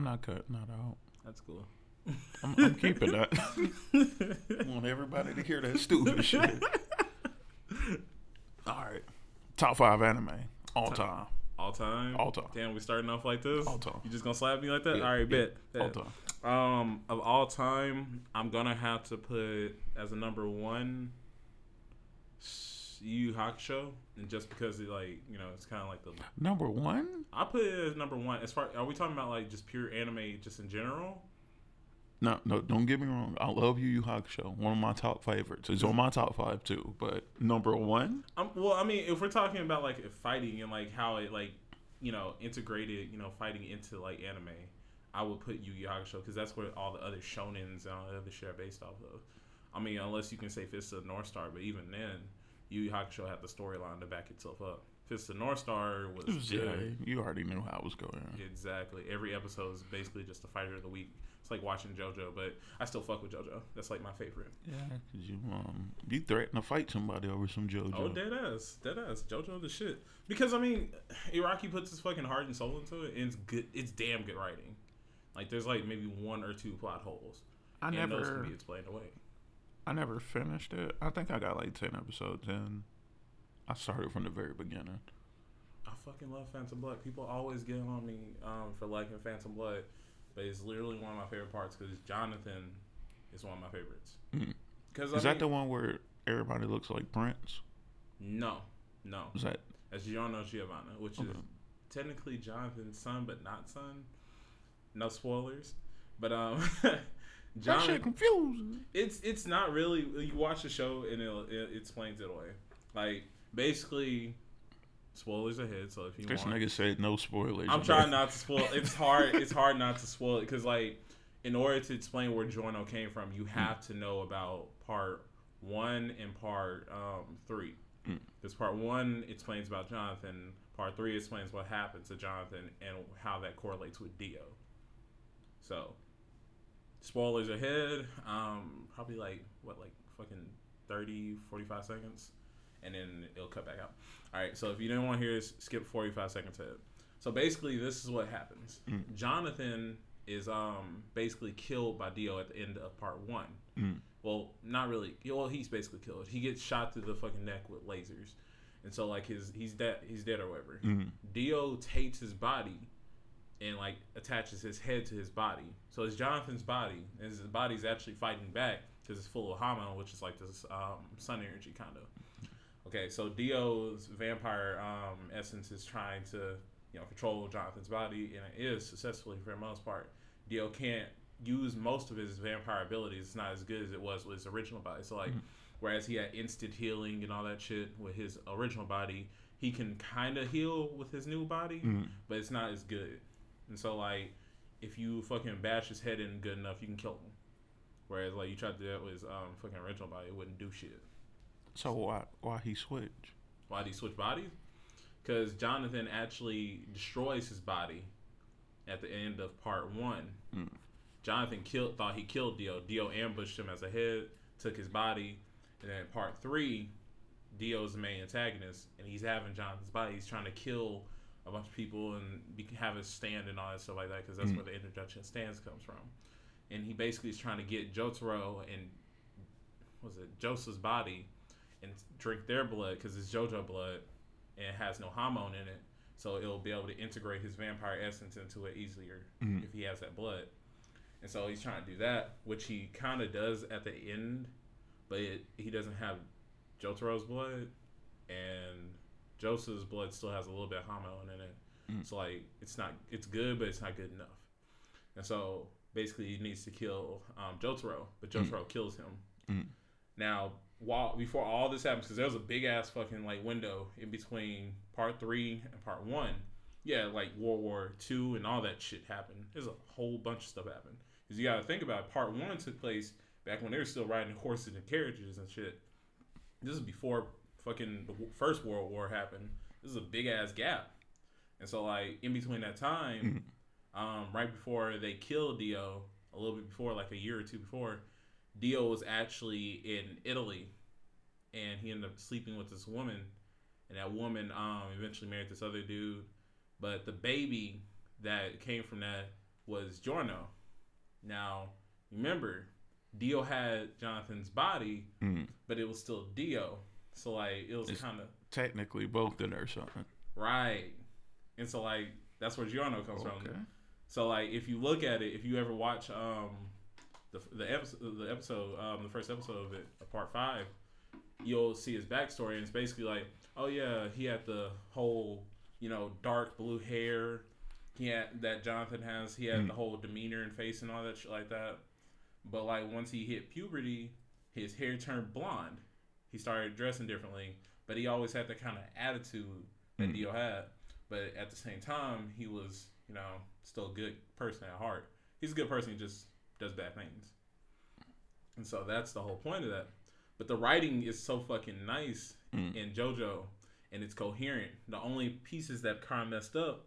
I'm not cutting that out. That's cool. I'm keeping that. I want everybody to hear that stupid shit. All right. Top five anime. All time. All time? All time. Damn, we starting off like this? All time. You just gonna slap me like that? Yeah, all right, yeah. Bet. All time. Of all time, I'm gonna have to put as a number one Yu Yu Hakusho, and just because it, like, you know, it's kind of like the number one. I put it as number one. As far, are we talking about like just pure anime, just in general? No, don't get me wrong. I love Yu Yu Hakusho. One of my top favorites. It's on my top five too. But number one. If we're talking about like fighting and like how it like, you know, integrated, you know, fighting into like anime, I would put Yu Yu Hakusho because that's where all the other shonens and all the other shit are based off of. I mean, unless you can say Fist of the North Star, but even then, Yu Yu Hakusho had the storyline to back itself up. Fist of the North Star was good. Yeah, you already knew how it was going. Exactly. Every episode is basically just a fighter of the week. It's like watching JoJo, but I still fuck with JoJo. That's like my favorite. Yeah, because you threaten to fight somebody over some JoJo. Oh, dead ass. JoJo the shit. Because, I mean, Iraqi puts his fucking heart and soul into it, and it's good. It's damn good writing. Like, there's like maybe one or two plot holes. Those can be explained away. I never finished it. I think I got like 10 episodes in. I started from the very beginning. I fucking love Phantom Blood. People always get on me for liking Phantom Blood, but it's literally one of my favorite parts because Jonathan is one of my favorites. Mm. Is that the one where everybody looks like Prince? No. Is that? That's Giorno Giovanna, which is technically Jonathan's son, but not son. No spoilers. But John, that shit confusing. It's not really. You watch the show and it explains it away. Like, basically, spoilers ahead. So if you want, this nigga said no spoilers. I'm trying not to spoil. It's hard. It's hard not to spoil it because, like, in order to explain where Giorno came from, you have to know about part one and part three. Because part one explains about Jonathan. Part three explains what happens to Jonathan and how that correlates with Dio. So. Spoilers ahead, probably like fucking 30, 45 seconds, and then it'll cut back out. All right, so if you didn't want to hear this, skip 45 seconds ahead. So basically, this is what happens. Mm. Jonathan is basically killed by Dio at the end of part one. Mm. Well, not really. Well, he's basically killed. He gets shot through the fucking neck with lasers, and so like he's dead or whatever. Mm. Dio takes his body and like attaches his head to his body. So it's Jonathan's body, and his body's actually fighting back because it's full of hama, which is like this sun energy kind of. Okay, so Dio's vampire essence is trying to, you know, control Jonathan's body, and it is successfully for the most part. Dio can't use most of his vampire abilities. It's not as good as it was with his original body. So like, whereas he had instant healing and all that shit with his original body, he can kind of heal with his new body, but it's not as good. And so, like, if you fucking bash his head in good enough, you can kill him. Whereas, like, you tried to do that with his fucking original body, it wouldn't do shit. So, why he switch? Why did he switch bodies? Because Jonathan actually destroys his body at the end of part one. Mm. Jonathan thought he killed Dio. Dio ambushed him as a head, took his body. And then in part three, Dio's the main antagonist, and he's having Jonathan's body. He's trying to kill a bunch of people and have a stand and all that stuff like that because that's where the introduction stands comes from. And he basically is trying to get Jotaro and Josa's body and drink their blood because it's JoJo blood and it has no hormone in it, so it'll be able to integrate his vampire essence into it easier if he has that blood. And so he's trying to do that, which he kind of does at the end, but he doesn't have Jotaro's blood, and Joseph's blood still has a little bit of hormone in it. Mm. So, like, it's good, but it's not good enough. And so, basically, he needs to kill Jotaro, but Jotaro kills him. Mm. Now, before all this happens, because there was a big-ass fucking, like, window in between part three and part one. Yeah, like, World War II and all that shit happened. There's a whole bunch of stuff happened. Because you gotta think about it, part one took place back when they were still riding horses and carriages and shit. This is before fucking the First World War happened. This is a big ass gap, and so like in between that time, right before they killed Dio, a little bit before, like a year or two before, Dio was actually in Italy, and he ended up sleeping with this woman, and that woman eventually married this other dude, but the baby that came from that was Giorno. Now, remember, Dio had Jonathan's body, but it was still Dio. So, like, it was kind of... technically both in there or something. Right. And so, like, that's where Giorno comes from. So, like, if you look at it, if you ever watch the first episode of it, Part 5, you'll see his backstory. And it's basically like, oh, yeah, he had the whole, you know, dark blue hair that Jonathan has. He had the whole demeanor and face and all that shit like that. But, like, once he hit puberty, his hair turned blonde. He started dressing differently. But he always had that kind of attitude that Dio had. But at the same time, he was, you know, still a good person at heart. He's a good person. He just does bad things. And so that's the whole point of that. But the writing is so fucking nice in JoJo. And it's coherent. The only pieces that kind of messed up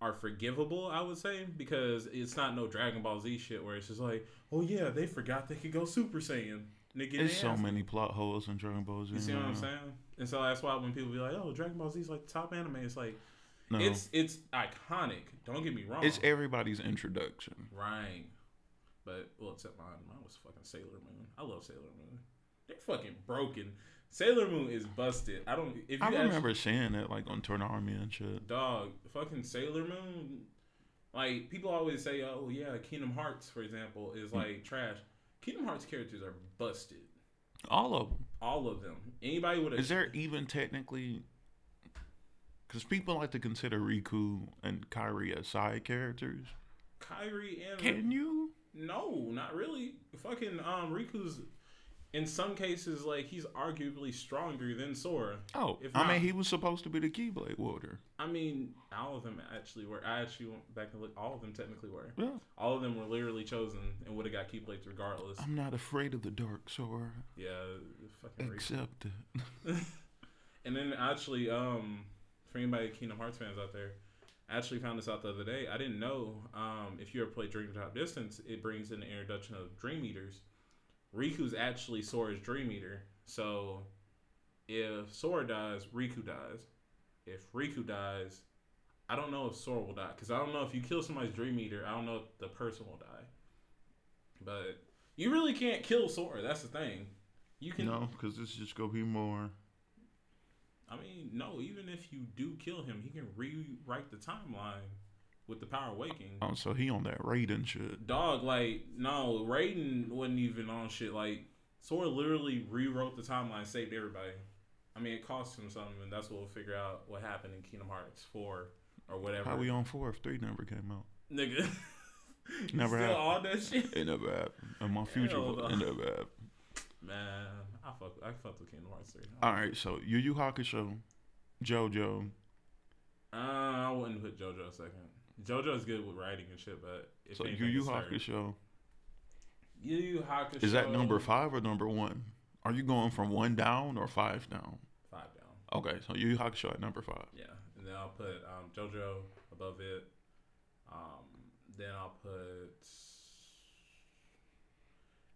are forgivable, I would say, because it's not no Dragon Ball Z shit where it's just like, oh yeah, they forgot they could go Super Saiyan. There's so many plot holes in Dragon Ball Z. You see what I'm saying? And so that's why when people be like, oh, Dragon Ball Z is like the top anime, it's like, no. It's iconic. Don't get me wrong. It's everybody's introduction. Right. But, well, except mine. Mine was fucking Sailor Moon. I love Sailor Moon. They're fucking broken. Sailor Moon is busted. I remember saying that, like, on Turn Army and shit. Dog, fucking Sailor Moon. Like, people always say, oh, yeah, Kingdom Hearts, for example, is, like, trash. Kingdom Hearts characters are busted. All of them. All of them. Anybody with a... Is there even technically... Because people like to consider Riku and Kairi as side characters. Kairi and... Can you? No, not really. Fucking Riku's... In some cases, like, he's arguably stronger than Sora. Oh, if not, I mean, he was supposed to be the Keyblade Warrior. I mean, all of them actually were. I actually went back and looked. All of them technically were. Yeah. All of them were literally chosen and would have got Keyblades regardless. I'm not afraid of the dark, Sora. Yeah, fucking accept it. And then, actually, for anybody Kingdom Hearts fans out there, I actually found this out the other day. I didn't know if you ever played Dream Drop Distance, it brings in the introduction of Dream Eaters. Riku's actually Sora's Dream Eater. So, if Sora dies, Riku dies. If Riku dies, I don't know if Sora will die. Because I don't know if you kill somebody's Dream Eater, I don't know if the person will die. But you really can't kill Sora. That's the thing. You can No, because this is just going to be more. I mean, no. Even if you do kill him, he can rewrite the timeline. With the power waking. Oh, so he on that Raiden shit. Dog, like, no, Raiden wasn't even on shit. Like, Sora literally rewrote the timeline, saved everybody. I mean, it cost him something, and that's what we'll figure out what happened in Kingdom Hearts 4 or whatever. How we on 4 if 3 never came out? Nigga. Never happened. All that shit? It never happened. And my future, it never happened. Man, I fuck with Kingdom Hearts 3. Alright, so Yu Yu Hakusho, JoJo. I wouldn't put JoJo second. JoJo's good with writing and shit, but... So, Yu Yu Hakusho. Yu Yu Hakusho. Is that number 5 or number 1? Are you going from 1 down or 5 down? 5 down. Okay, so Yu Yu Hakusho at number 5. Yeah, and then I'll put JoJo above it. Then I'll put...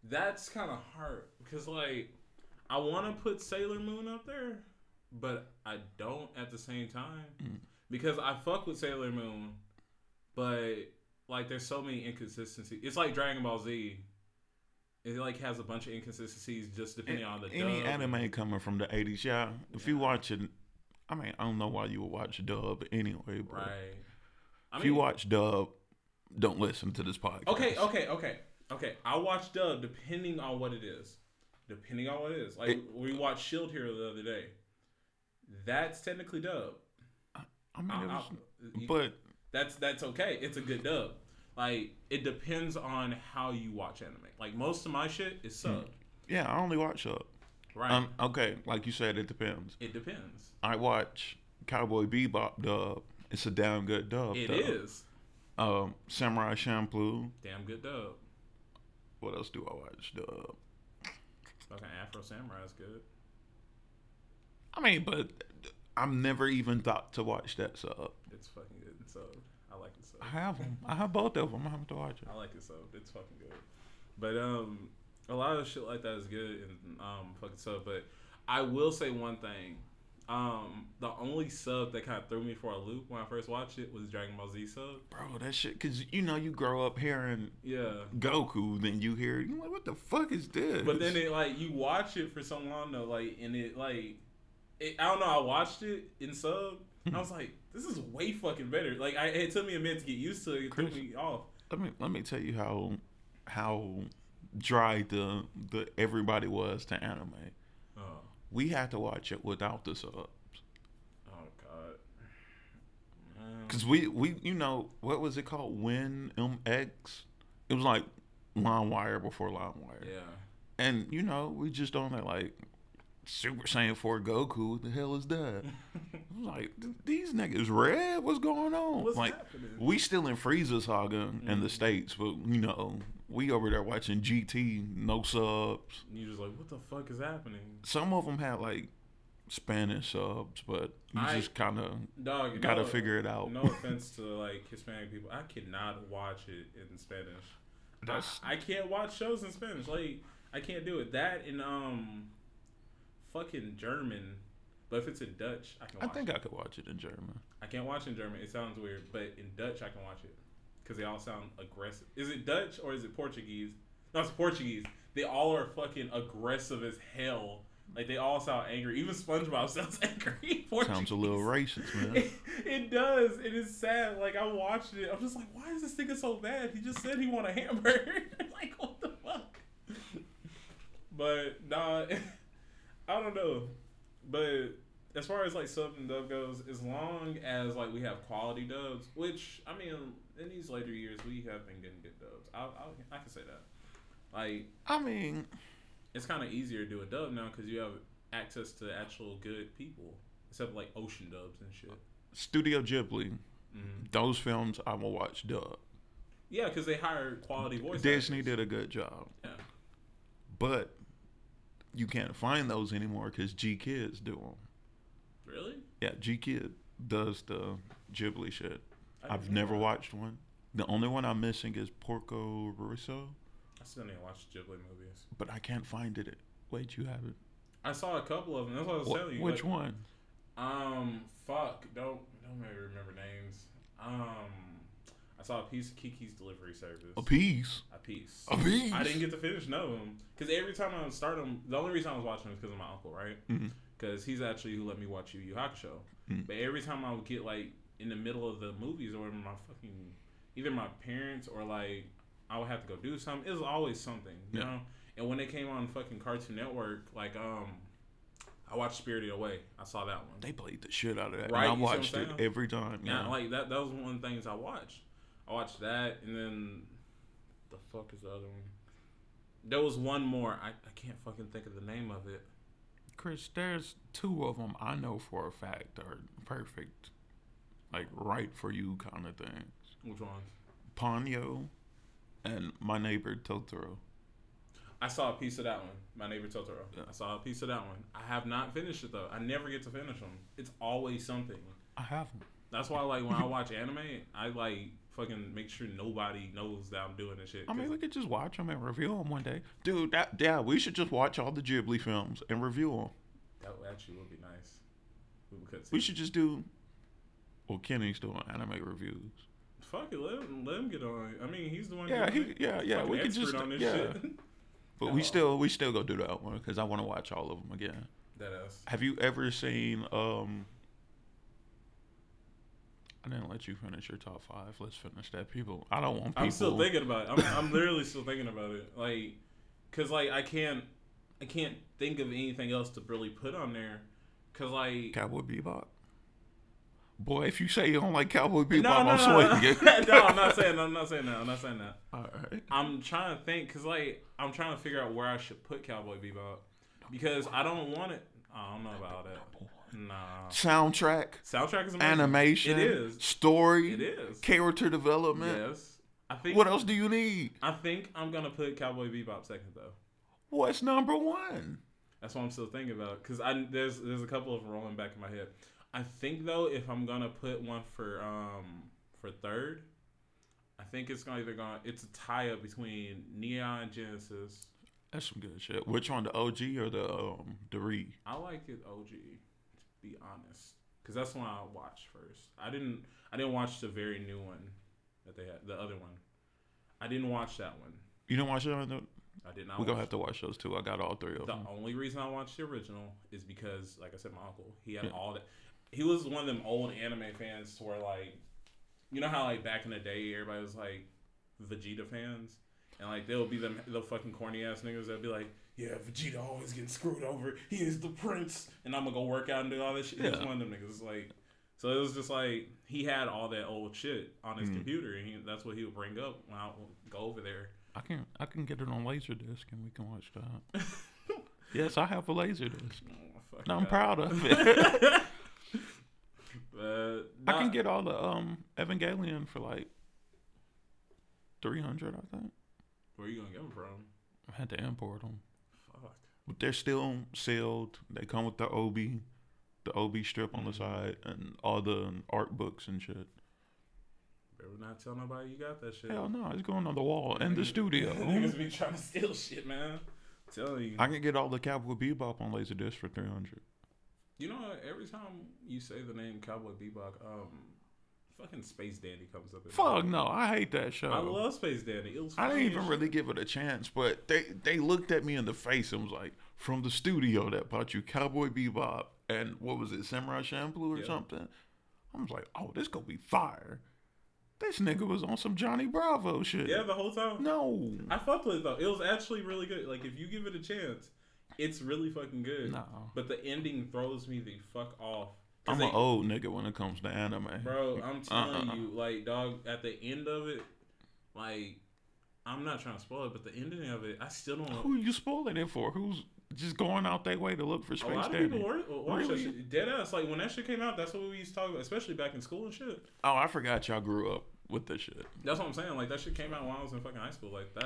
That's kind of hard, because, like, I want to put Sailor Moon up there, but I don't at the same time. Because I fuck with Sailor Moon... But, like, there's so many inconsistencies. It's like Dragon Ball Z. It, like, has a bunch of inconsistencies just depending on the dub. Any anime coming from the 80s, yeah. If you watch it, I mean, I don't know why you would watch dub anyway. But right. If you watch dub, don't listen to this podcast. Okay. I watch dub depending on what it is. Like, we watched Shield Hero the other day. That's technically dub. But... That's okay. It's a good dub. Like, it depends on how you watch anime. Like, most of my shit is subbed. Yeah, I only watch sub. Right. Okay, like you said, it depends. I watch Cowboy Bebop dub. It's a damn good dub. It is. Samurai Champloo. Damn good dub. What else do I watch dub? Fucking Afro Samurai's good. I mean, but... I've never even thought to watch that sub. It's fucking good. So I like it sub. I have them. I have both of them. I have to watch it. I like it sub. It's fucking good. But a lot of shit like that is good and fucking sub. But I will say one thing. the only sub that kind of threw me for a loop when I first watched it was Dragon Ball Z sub. Bro, that shit, because, you know, you grow up hearing Goku, then you hear, you're like, what the fuck is this? But then, it like, you watch it for so long, though, like, and it, like, it, I don't know, I watched it in sub, and I was like, this is way fucking better. Like, it took me a minute to get used to it. It threw me off. Let me tell you how dry the everybody was to anime. We had to watch it without the subs. Oh God! Because we you know what was it called? WinMX. It was like LimeWire before LimeWire. Yeah. And you know we just on that like Super Saiyan 4 Goku. What the hell is that? I'm like, these niggas red. What's going on? What's like happening? We still in Frieza Saga in the States, but you know. We over there watching GT, no subs. And you're just like, what the fuck is happening? Some of them had, like, Spanish subs, but you just kind of got to figure it out. No offense to, like, Hispanic people. I cannot watch it in Spanish. I can't watch shows in Spanish. Like, I can't do it. That and, fucking German. But if it's in Dutch, I can watch it. I think I could watch it in German. I can't watch it in German. It sounds weird. But in Dutch, I can watch it. Because they all sound aggressive. Is it Dutch or is it Portuguese? No, it's Portuguese. They all are fucking aggressive as hell. Like, they all sound angry. Even SpongeBob sounds angry. Portuguese. Sounds a little racist, man. It does. It is sad. Like, I watched it. I'm just like, why is this nigga so bad? He just said he want a hamburger. Like, what the fuck? But, nah. I don't know. But... as far as, like, sub and dub goes, as long as, like, we have quality dubs, which, I mean, in these later years, we have been getting good dubs. I can say that. Like, I mean, it's kind of easier to do a dub now because you have access to actual good people, except, like, ocean dubs and shit. Studio Ghibli. Mm-hmm. Those films, I will watch dub. Yeah, because they hire quality voice Disney actors. Did a good job. Yeah. But you can't find those anymore because G-Kids do them. Really? Yeah, G-Kid does the Ghibli shit. I've never watched one. The only one I'm missing is Porco Rosso. I still need to watch Ghibli movies. But I can't find it. Wait, you have it? I saw a couple of them. That's what I was telling you. Which one? Fuck. Don't maybe remember names. I saw a piece of Kiki's Delivery Service. A piece. I didn't get to finish none of them. Because every time I would start them, the only reason I was watching them is because of my uncle, right? Mm-hmm. Because he's actually who let me watch Yu Yu Hakusho. Mm. But every time I would get, like, in the middle of the movies or my fucking... either my parents or, like, I would have to go do something. It was always something, you know? And when it came on fucking Cartoon Network, like, I watched Spirited Away. I saw that one. They played the shit out of that. Right? And I watched it every time. Yeah, like, that was one of the things I watched. I watched that, and then... the fuck is the other one? There was one more. I can't fucking think of the name of it. Chris, there's two of them I know for a fact are perfect, like right for you kind of things. Which ones? Ponyo and My Neighbor Totoro. I saw a piece of that one, My Neighbor Totoro. Yeah. I saw a piece of that one. I have not finished it though. I never get to finish them. It's always something. I haven't. That's why, like, when I watch anime, I like fucking make sure nobody knows that I'm doing this shit. I mean, we could just watch them and review them one day, dude. We should just watch all the Ghibli films and review them. That actually would be nice. We should just do. Well, Kenny's doing anime reviews. Fuck it, let him get on. I mean, he's the one. Yeah, we could just on this shit. But we still go do that one because I want to watch all of them again. That ass. Have you ever seen I didn't let you finish your top five. Let's finish that, people. I don't want people. I'm still thinking about it. I'm literally still thinking about it. Like, cause like I can't think of anything else to really put on there. Cause like Cowboy Bebop. Boy, if you say you don't like Cowboy Bebop, I'm sweating. No, I'm not saying that. All right. I'm trying to think, cause like I'm trying to figure out where I should put Cowboy Bebop because I don't want it. I don't know about all that. Nah. Soundtrack is amazing. Animation. It is. Story. It is. Character development. Yes. I think. What else do you need? I think I'm going to put Cowboy Bebop second, though. What's number one? That's what I'm still thinking about. Because there's a couple of them rolling back in my head. I think, though, if I'm going to put one for third, I think it's going to it's a tie-up between Neon Genesis. That's some good shit. Which one, the OG or the re? I like it OG. Be honest, because that's when I watched first. I didn't watch the very new one that they had, the other one. I didn't watch that one. You didn't watch that one? I did not. We're gonna have to watch those two. I got all three of them. The only reason I watched the original is because, like I said, my uncle, he had all that. He was one of them old anime fans to where, like, you know how, like, back in the day, everybody was, like, Vegeta fans? And, like, they'll be them, the fucking corny-ass niggas that'll be like, yeah, Vegeta always getting screwed over. He is the prince. And I'm gonna go work out and do all this shit. Yeah. He was one of them niggas. Like, so it was just, like, he had all that old shit on his computer. And that's what he would bring up when I would go over there. I can get it on Laserdisc, and we can watch that. Yes, I have a Laserdisc. Oh, and I'm proud of it. I can get all the Evangelion for like $300, I think. Where are you gonna get them from? I had to import them. Fuck. But they're still sealed. They come with the OB strip on the side, and all the art books and shit. Better not tell nobody you got that shit. Hell no, it's going on the wall in the studio. Niggas be trying to steal shit, man. I'm telling you. I can get all the Cowboy Bebop on Laserdisc for $300. You know, every time you say the name Cowboy Bebop, fucking Space Dandy comes up. Fuck no, I hate that show. I love Space Dandy. I didn't even really give it a chance, but they looked at me in the face and was like, from the studio that bought you Cowboy Bebop and what was it, Samurai Champloo or something? I was like, oh, this gonna be fire. This nigga was on some Johnny Bravo shit. Yeah, the whole time? No. I fucked with it, though. It was actually really good. Like, if you give it a chance, it's really fucking good. No. But the ending throws me the fuck off. I'm an old nigga when it comes to anime. Bro, I'm telling you, like, dog, at the end of it, like, I'm not trying to spoil it, but the ending of it, I still don't know. Who are you spoiling it for? Who's just going out their way to look for Space Dandy? A lot of people watch that shit. Dead ass. Like, when that shit came out, that's what we used to talk about, especially back in school and shit. Oh, I forgot y'all grew up with this shit. That's what I'm saying. Like, that shit came out when I was in fucking high school. Like,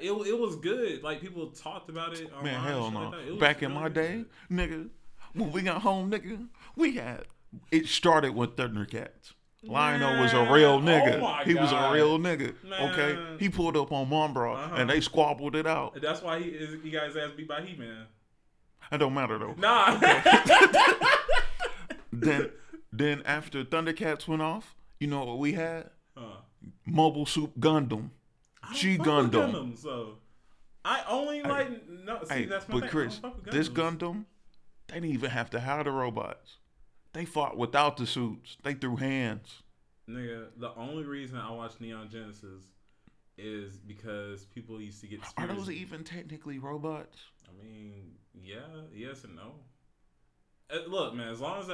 it was good. Like, people talked about it online. Man, hell no. Like, back in my day, nigga, when we got home, nigga, we had... It started with Thundercats. Lionel was a real nigga. Oh he God. Was a real nigga. Man. Okay? He pulled up on Mombra, and they squabbled it out. That's why he got his ass beat by He-Man. It don't matter, though. Nah. Okay. Then after Thundercats went off, you know what we had? Mobile Suit Gundam. Gundam. So I only like no. See, that's my thing. But Chris, this Gundam, they didn't even have to hire the robots. They fought without the suits. They threw hands. Nigga, the only reason I watched Neon Genesis is because people used to get. Are those even technically robots? I mean, yeah, yes and no. Look, man. As long as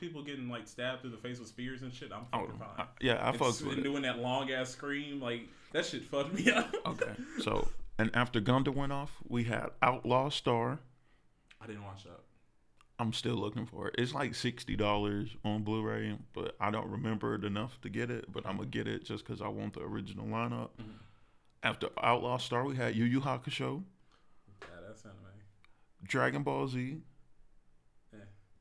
people getting like stabbed in the face with spears and shit, I'm fucking fine. I fucked with it. Doing that long ass scream, like that shit fucked me up. Okay, so and after Gundam went off, we had Outlaw Star. I didn't watch that. I'm still looking for it. It's like $60 on Blu-ray, but I don't remember it enough to get it. But I'm gonna get it just because I want the original lineup. Mm-hmm. After Outlaw Star, we had Yu Yu Hakusho. Yeah, that's anime. Dragon Ball Z.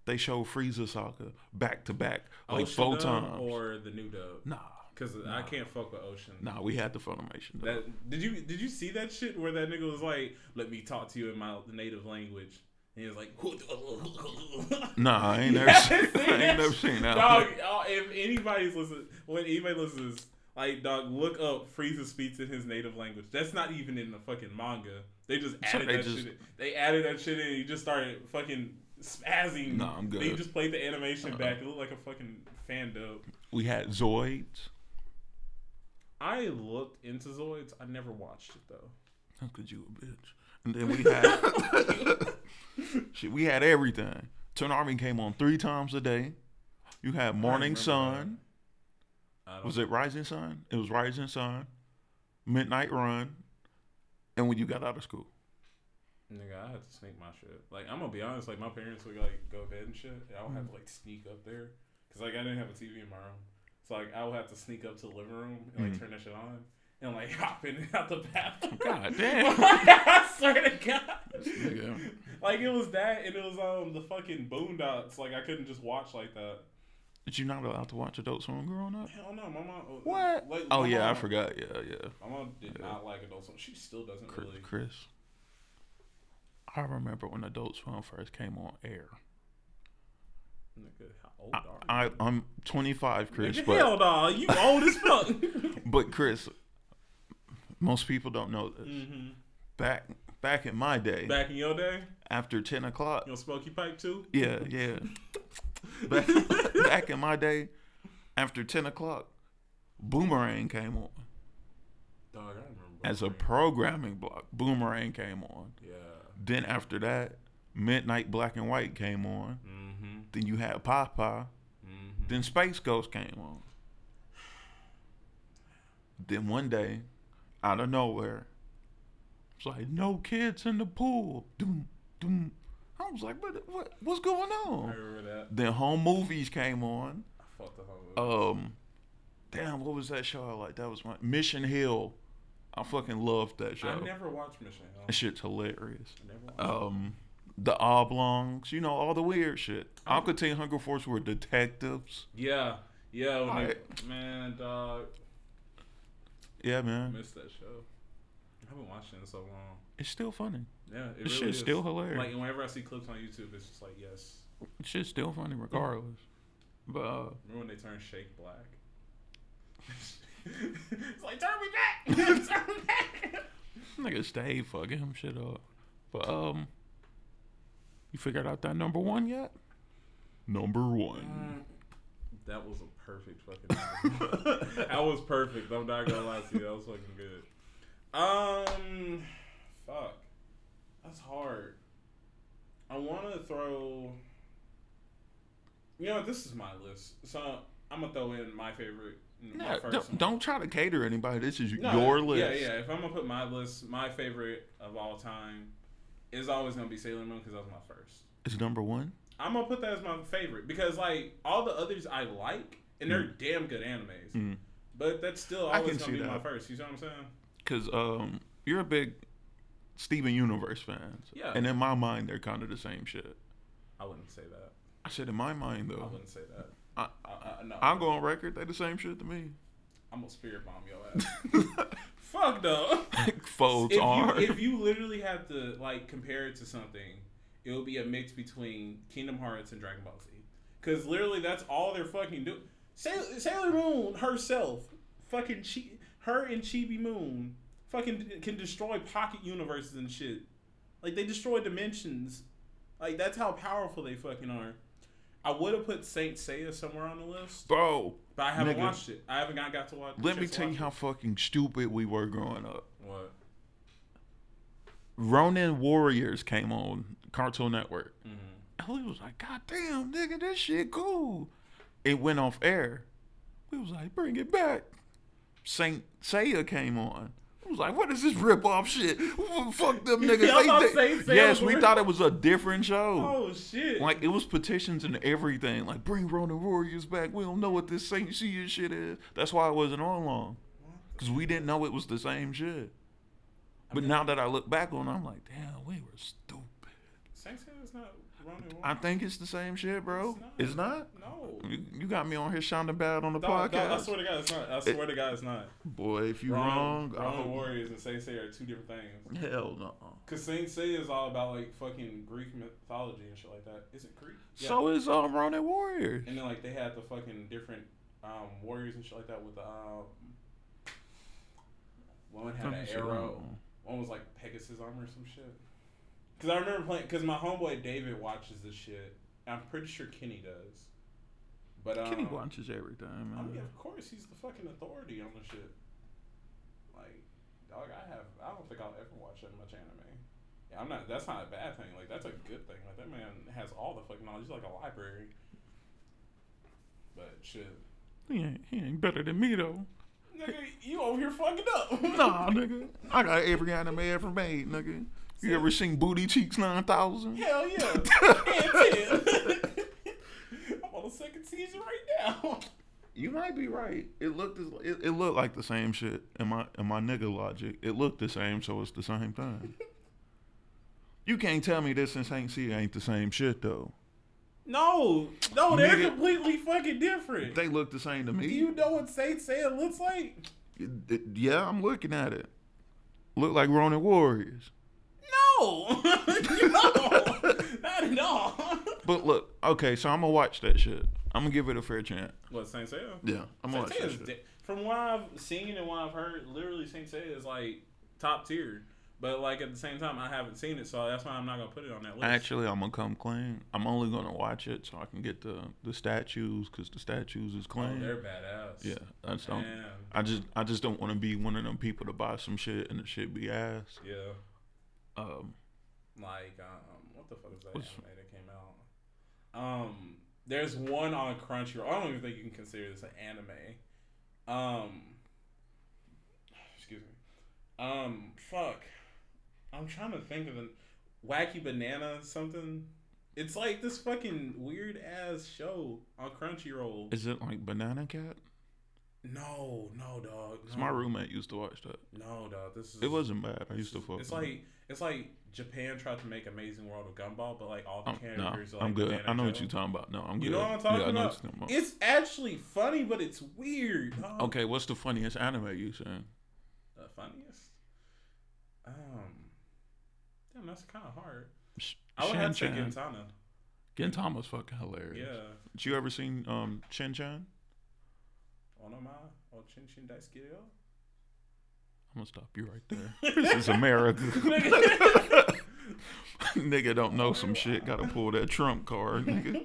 They show Frieza Saga back to back, like Ocean 4 times. Or the new dub? Nah, because I can't fuck with Ocean. Nah, we had the Funimation. Did you see that shit where that nigga was like, "Let me talk to you in my native language," and he was like, "Nah, I ain't never seen that." Dog, if anybody's listening, when anybody listens, like, dog, look up Frieza speaks in his native language. That's not even in the fucking manga. They just added shit in. They added that shit in, and he just started fucking spazzing. No, I'm good. They just played the animation back. It looked like a fucking fan dub. We had Zoids. I looked into Zoids. I never watched it though. How could you, a bitch? And then we had shit. We had everything. Toonami came on 3 times a day. You had Morning Sun. Was it Rising Sun? It was Rising Sun, Midnight Run, and when you got out of school. Nigga, I had to sneak my shit. Like, I'm gonna be honest, like, my parents would, like, go to bed and shit, and I would have to, like, sneak up there. Because, like, I didn't have a TV in my room. So, like, I would have to sneak up to the living room and, like, turn that shit on. And, like, hop in and out the bathroom. God damn. I swear to God. Yeah. Like, it was that, and it was, the fucking Boondocks. Like, I couldn't just watch like that. Did you not allowed to watch Adult Swim growing up? Hell no, my mom. What? Like, oh, yeah, I forgot. Yeah. My mom did not like Adult Swim. She still doesn't really. Chris. I remember when Adult Swim first came on air. Old I'm 25, Chris. Nigga, but, hell no, you old as fuck. But Chris, most people don't know this. Mm-hmm. Back in my day. Back in your day? After 10 o'clock. You don't smoke your pipe too? Yeah. Back in my day, after 10 o'clock, Boomerang came on. Dog, I remember Boomerang. As a programming block, Boomerang came on. Yeah. Then after that, Midnight Black and White came on. Mm-hmm. Then you had Popeye. Mm-hmm. Then Space Ghost came on. Then one day, out of nowhere, it's like, no kids in the pool. Doom, doom. I was like, what's going on? I remember that. Then home movies came on. I fucked the home movies. Damn, what was that show I like? That was my Mission Hill. I fucking loved that show. I never watched Mission Hill. That shit's hilarious. I never watched it. The Oblongs, you know, all the weird shit. Uncle Teen Hunger Force were detectives. Yeah. Man, dog. Yeah, man. I missed that show. I haven't watched it in so long. It's still funny. Yeah, it really is. Still hilarious. Like, whenever I see clips on YouTube, it's just like, yes. It's shit's still funny regardless. But remember when they turned Shake black? It's like, turn me back. Nigga stay fucking him shit up. But you figured out that number one yet? Number one. That was a perfect fucking number. That was perfect. I'm not gonna lie to you. That was fucking good. Fuck. That's hard. I want to throw. You know, this is my list, so I'm gonna throw in my favorite. No, don't try to cater anybody. This is your list. Yeah. If I'm gonna put my list, my favorite of all time is always gonna be Sailor Moon because that was my first. It's number one. I'm gonna put that as my favorite because like all the others I like and they're damn good animes, but that's still always gonna be my first. You know what I'm saying? Because you're a big Steven Universe fan, yeah. And in my mind, they're kind of the same shit. I wouldn't say that. I said in my mind though. I wouldn't say that. No. I'm going on record. They the same shit to me. I'm gonna spirit bomb your ass. Fuck though. Folds on. If you literally have to like compare it to something, it would be a mix between Kingdom Hearts and Dragon Ball Z. Cause literally that's all they're fucking doing. Sailor Moon herself, fucking her and Chibi Moon, fucking can destroy pocket universes and shit. Like they destroy dimensions. Like that's how powerful they fucking are. I would have put Saint Seiya somewhere on the list, bro. But I haven't watched it. I haven't got to watch it. Let me tell you how fucking stupid we were growing up. What? Ronin Warriors came on Cartoon Network. Mm-hmm. And we was like, God damn, nigga, this shit cool. It went off air. We was like, bring it back. Saint Seiya came on. I was like, what is this rip-off shit? Fuck them niggas. Yes, we thought it was a different show. Oh, shit. Like, it was petitions and everything. Like, bring Ronin Warriors back. We don't know what this Saint Seiya shit is. That's why it wasn't on long. Because we didn't know it was the same shit. But now that I look back on it, I'm like, damn, we were stupid. Saint Seiya's not Ronin Warriors. I think it's the same shit, bro. It's not? No. You got me on here sounding bad on the podcast. Dog, I swear to God, it's not. Boy, if you wrong. Ronin Warriors and Saint Seiya are two different things. Hell no. Because Saint Seiya is all about like fucking Greek mythology and shit like that. Is it Greek? Yeah. So is Ronin Warriors. And then like they had the fucking different warriors and shit like that with the one had an arrow. One was like Pegasus armor or some shit. Because I remember playing, because my homeboy David watches this shit. I'm pretty sure Kenny does. But Kenny watches everything. I mean, of course, he's the fucking authority on the shit. Like, dog, I don't think I'll ever watch that much anime. Yeah, that's not a bad thing. Like, that's a good thing. Like, that man has all the fucking knowledge. He's like a library. But shit. He ain't better than me, though. Nigga, you over here fucking up. Nah, nigga. I got every anime ever made, nigga. You ever seen Booty Cheeks 9000? Hell yeah. I'm on the second season right now. You might be right. It looked like the same shit in my nigga logic. It looked the same, so it's the same thing. You can't tell me this and Saint Seiya ain't the same shit though. No, they're completely fucking different. They look the same to me. Do you know what Saint Seiya looks like? Yeah, I'm looking at it. Look like Ronin Warriors. No, not at all. But look, okay, so I'm gonna watch that shit. I'm gonna give it a fair chance. What, Saint Seiya? Yeah, I'm gonna watch that shit. From what I've seen and what I've heard, literally Saint Seiya is like top tier. But like at the same time, I haven't seen it, so that's why I'm not gonna put it on that list. Actually, I'm gonna come clean. I'm only gonna watch it so I can get the statues, because the statues is clean. Oh, they're badass. Yeah, I just don't. Damn. I just don't want to be one of them people to buy some shit and the shit be ass. Yeah. What the fuck is that anime that came out? There's one on Crunchyroll. I don't even think you can consider this an anime. Excuse me. Fuck. I'm trying to think of a Wacky Banana something. It's like this fucking weird ass show on Crunchyroll. Is it like Banana Cat? No, dog. No. My roommate used to watch that. No, dog. It wasn't bad. I used to fuck. It's like Japan tried to make Amazing World of Gumball, but like all the characters. I'm good. Banana I know Joe. What you're talking about. No, I'm good. You know what I'm talking about? It's actually funny, but it's weird. Dog. Okay, what's the funniest anime you saying? The funniest? Damn, that's kind of hard. I would have to say Gintama. Gintama's fucking hilarious. Yeah. Did you ever seen Shin-chan? I'm gonna stop you right there. This is America. Nigga don't know some shit. Gotta pull that Trump card, nigga.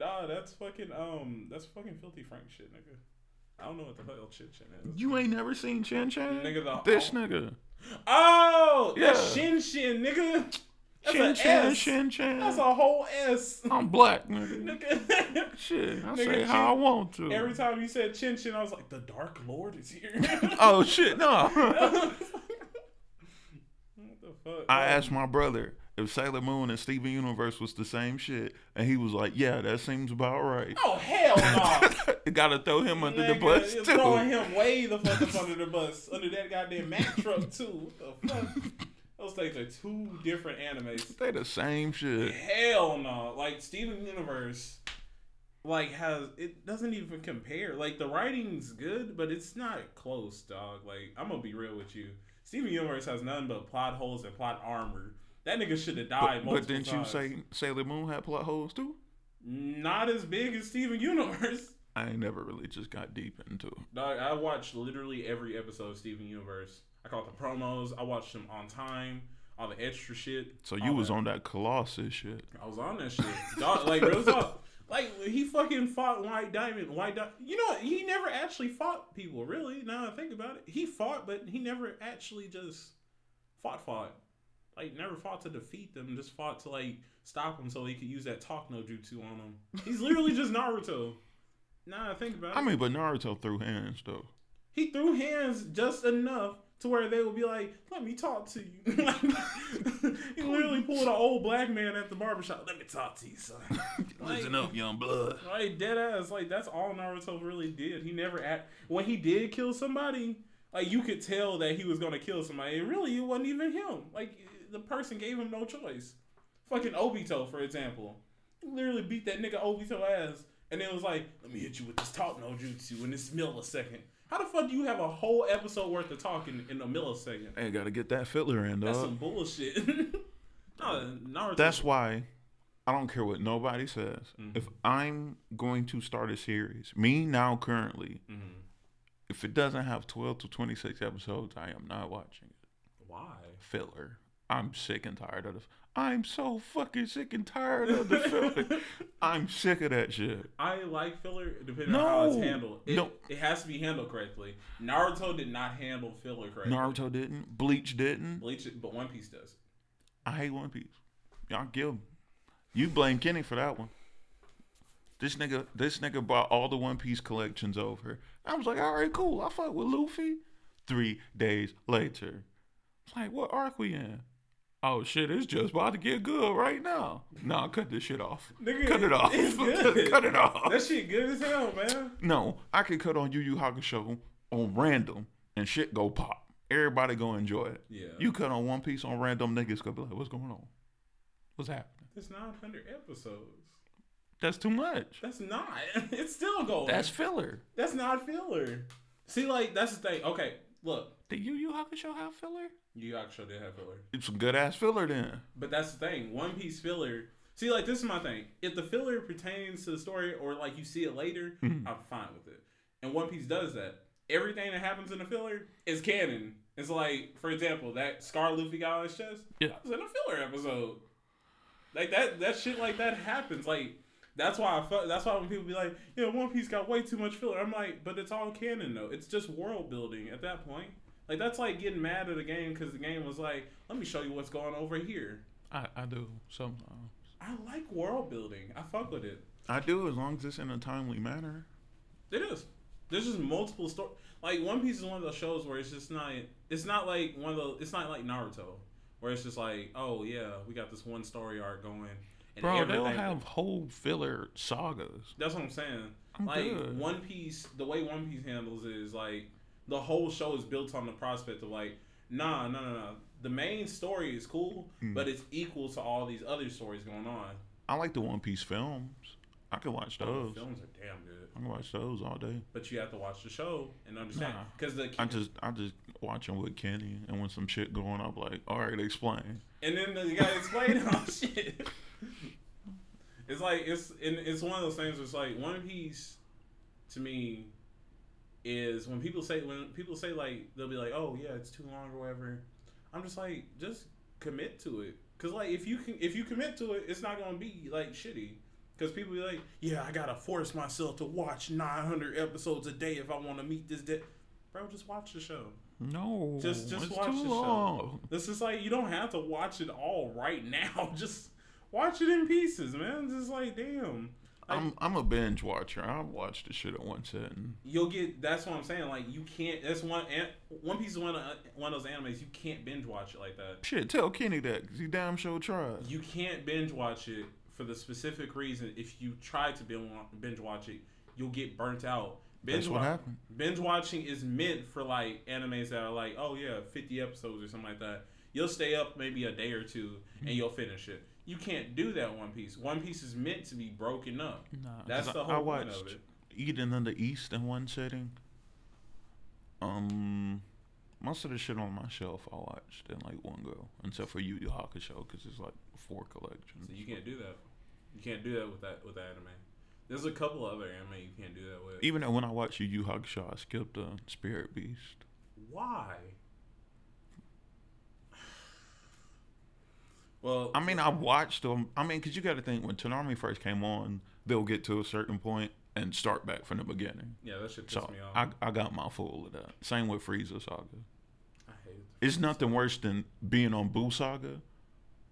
Nah, that's fucking filthy Frank shit, nigga. I don't know what the hell Shin-chan is. You ain't never seen Shin-chan? Nigga, this nigga. Oh, yeah. That's Shin-chan, nigga. Shin-chan. That's a whole S. I'm black, nigga. Shit, I say how I want to. Every time you said Shin-chan, I was like, the Dark Lord is here. Oh, shit, no. What the fuck? I asked my brother if Sailor Moon and Steven Universe was the same shit, and he was like, yeah, that seems about right. Oh, hell no. Gotta throw him under the bus, too. Throwing him way the fuck up under the bus, under that goddamn Mack truck, too. What the fuck? Those things are two different animes. They the same shit. Hell no. Like, Steven Universe, like, it doesn't even compare. Like, the writing's good, but it's not close, dog. Like, I'm gonna be real with you. Steven Universe has nothing but plot holes and plot armor. That nigga should have died multiple times. But didn't you say Sailor Moon had plot holes, too? Not as big as Steven Universe. I ain't never really just got deep into it. Dog, I watched literally every episode of Steven Universe. I caught the promos. I watched them on time. All the extra shit. So you was on that Colossus shit. I was on that shit. Dog, like, it was all, like, he fucking fought White Diamond. You know what? He never actually fought people, really. Now that I think about it. He fought, but he never actually just fought. Like, never fought to defeat them. Just fought to, like, stop them so he could use that talk no jutsu on them. He's literally just Naruto. Now that I think about it. I mean, but Naruto threw hands, though. He threw hands just enough to where they would be like, let me talk to you. He literally pulled an old black man at the barbershop. Let me talk to you, son. Listen up, young blood. Like, dead ass. Like, that's all Naruto really did. He never when he did kill somebody, like, you could tell that he was going to kill somebody. And really, it wasn't even him. Like, the person gave him no choice. Fucking Obito, for example. He literally beat that nigga Obito ass. And then was like, let me hit you with this talk no jutsu in this millisecond. How the fuck do you have a whole episode worth of talking in a millisecond? Hey, gotta get that filler in, dog. That's some bullshit. No, that's why I don't care what nobody says. Mm-hmm. If I'm going to start a series, me now currently, mm-hmm. if it doesn't have 12 to 26 episodes, I am not watching it. Why? Filler. I'm sick and tired of I'm so fucking sick and tired of the filler. I'm sick of that shit. I like filler depending on how it's handled. It has to be handled correctly. Naruto did not handle filler correctly. Naruto didn't. Bleach didn't. But One Piece does. I hate One Piece. Y'all killed me. You blame Kenny for that one. This nigga brought all the One Piece collections over. I was like, all right, cool. I fuck with Luffy. 3 days later. It's like, what arc we in? Oh shit, it's just about to get good right now. Nah, cut this shit off. Nigga, cut it off. It's good. Cut it off. That shit good as hell, man. No, I could cut on Yu Yu Hakusho on random and shit go pop. Everybody go enjoy it. Yeah. You cut on One Piece on random, niggas gonna be like, what's going on? What's happening? It's 900 episodes. That's too much. That's not. It's still going. That's filler. That's not filler. See, like, that's the thing. Okay, look. Did Yu Yu Hakusho have filler? Yu Yu Hakusho did have filler. It's some good ass filler then. But that's the thing. One Piece filler. See, like, this is my thing. If the filler pertains to the story or, like, you see it later, I'm fine with it. And One Piece does that. Everything that happens in the filler is canon. It's like, for example, that scar Luffy got on his chest. Yeah. That was in a filler episode. Like, that shit like that happens. Like, that's why when people be like, yeah, One Piece got way too much filler. I'm like, but it's all canon, though. It's just world building at that point. Like, that's like getting mad at a game because the game was like, let me show you what's going over here. I do sometimes. I like world building. I fuck with it. I do, as long as it's in a timely manner. It is. There's just multiple stories. Like, One Piece is one of those shows where it's just not. It's not like one of those. It's not like Naruto, where it's just like, oh yeah, we got this one story arc going. And bro, they'll have whole filler sagas. That's what I'm saying. Like, One Piece, the way One Piece handles it is like the whole show is built on the prospect of like, nah. The main story is cool, but it's equal to all these other stories going on. I like the One Piece films. I can watch those. Oh, the films are damn good. I can watch those all day. But you have to watch the show and understand. I just watch them with Kenny, and when some shit going on, I'm like, all right, explain. And then you gotta explain all shit. It's like it's one of those things. Where it's like One Piece to me is when people say like they'll be like, oh yeah, it's too long or whatever. I'm just like, just commit to it, cause like if you commit to it, it's not gonna be like shitty, cause people be like, yeah, I gotta force myself to watch 900 episodes a day if I want to meet this day. Bro, just watch the show. No, just watch the show. This is like you don't have to watch it all right now. Just watch it in pieces, man. Just like damn. Like, I'm a binge watcher. I'll watch the shit at one sitting. That's what I'm saying. Like you can't. That's One Piece is one of those animes you can't binge watch it like that. Shit, tell Kenny that because he damn sure tried. You can't binge watch it for the specific reason. If you try to binge watch it, you'll get burnt out. That's what happened. Binge watching is meant for like animes that are like, oh yeah, 50 episodes or something like that. You'll stay up maybe a day or two and you'll finish it. You can't do that One Piece. One Piece is meant to be broken up. Nah, that's the whole point of it. Eden in the East in one sitting. Most of the shit on my shelf I watched in like one go, except for Yu Yu Hakusho because it's like four collections. So you can't do that. You can't do that with that anime. There's a couple other anime you can't do that with. Even though when I watched Yu Yu Hakusho, I skipped Spirit Beast. Why? Well, I mean, I watched them. I mean, because you got to think, when Toonami first came on, they'll get to a certain point and start back from the beginning. Yeah, that shit pissed me off. I got my full of that. Same with Frieza Saga. I hate it. It's nothing worse than being on Boo Saga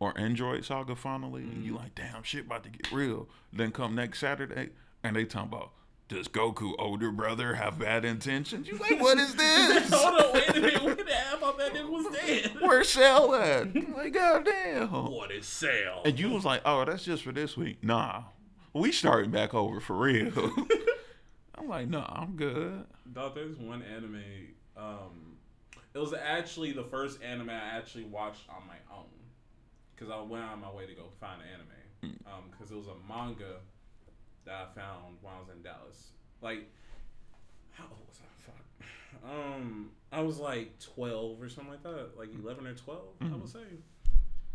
or Android Saga finally, and you like, damn, shit about to get real. Then come next Saturday, and they talking about, does Goku, older brother, have bad intentions? You like, what is this? Hold on, wait a minute. Where the hell about that nigga was dead? Where's Cell at? I'm like, goddamn. What is Cell? And you was like, oh, that's just for this week. Nah. We starting back over for real. I'm like, nah, I'm good. Dog, there's one anime. It was actually the first anime I actually watched on my own. Because I went on my way to go find an anime. Because it was a manga that I found when I was in Dallas. Like, how old was I? Fuck. I was like 12 or something like that. Like 11 or 12, I would say.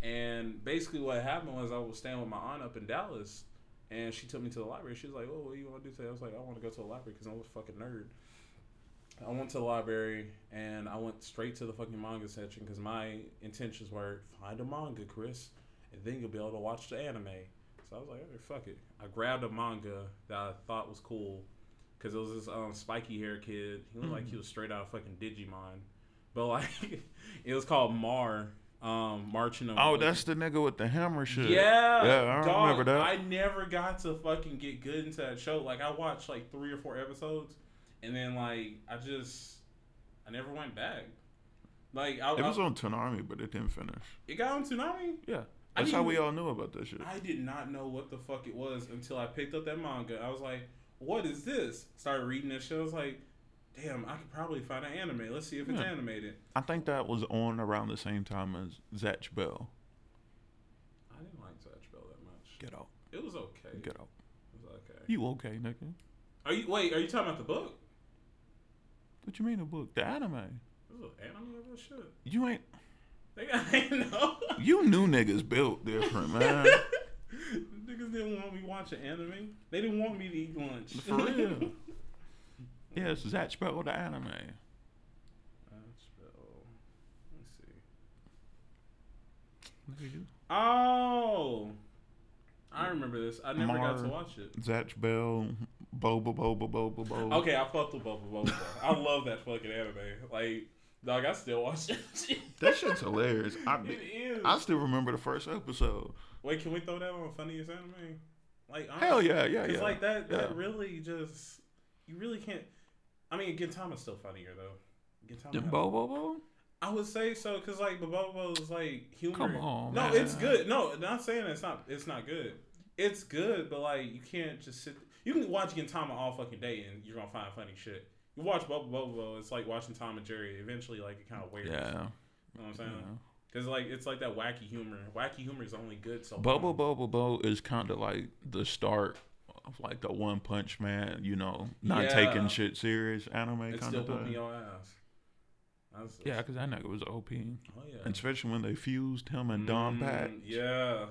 And basically what happened was I was staying with my aunt up in Dallas. And she took me to the library. She was like, oh, what do you want to do today? I was like, I want to go to the library because I'm a fucking nerd. I went to the library and I went straight to the fucking manga section because my intentions were, find a manga, Chris, and then you'll be able to watch the anime. So I was like, oh, fuck it. I grabbed a manga that I thought was cool because it was this spiky hair kid. He looked like he was straight out of fucking Digimon. But like, it was called Mar. Marching on. Oh, that's the nigga with the hammer shit. Yeah, I remember that. I never got to fucking get good into that show. Like, I watched like 3 or 4 episodes, and then like I never went back. Like, it was on Toonami, but it didn't finish. It got on Toonami. Yeah, that's how we all knew about that shit. I did not know what the fuck it was until I picked up that manga. I was like, "What is this?" Started reading that shit. I was like, damn, I could probably find an anime. Let's see if it's animated. I think that was on around the same time as Zatch Bell. I didn't like Zatch Bell that much. Get out. It was okay. Get out. It was okay. You okay, nigga? Are you talking about the book? What you mean the book? The anime. It was an anime of that shit. You ain't. I ain't know. You new niggas built different, man. Niggas didn't want me watching anime. They didn't want me to eat lunch. For real. Yes, Zatch Bell the anime. Let's see. Look at you. Oh, I remember this. I never got to watch it. Zatch Bell, Bobobo-bo Bo-bobo. Okay, I fucked with Bobobo. I love that fucking anime. Like, dog, I still watch that shit. That shit's hilarious. It is. I still remember the first episode. Wait, can we throw that on funniest anime? Like, honestly, hell yeah. It's like that really just, you really can't. I mean, Gintama's still funnier though. Gintama. The Bobobo? I would say so, cause like Bobobo's like humor. Come on, man. No, it's good. No, not saying it's not good. It's good, but like you can't just sit. You can watch Gintama all fucking day and you're gonna find funny shit. You watch Bobobo, it's like watching Tom and Jerry. Eventually, like it kind of wears. Yeah. You know what I'm saying? Yeah. Cause like it's like that wacky humor. Wacky humor is only good so. Bobobo is kind of like the start of like the One Punch Man. You know, not taking shit serious anime kind of thing. Your ass. Yeah, cause I know it was OP. Oh yeah. And especially when they fused him and Don Patch. Yeah.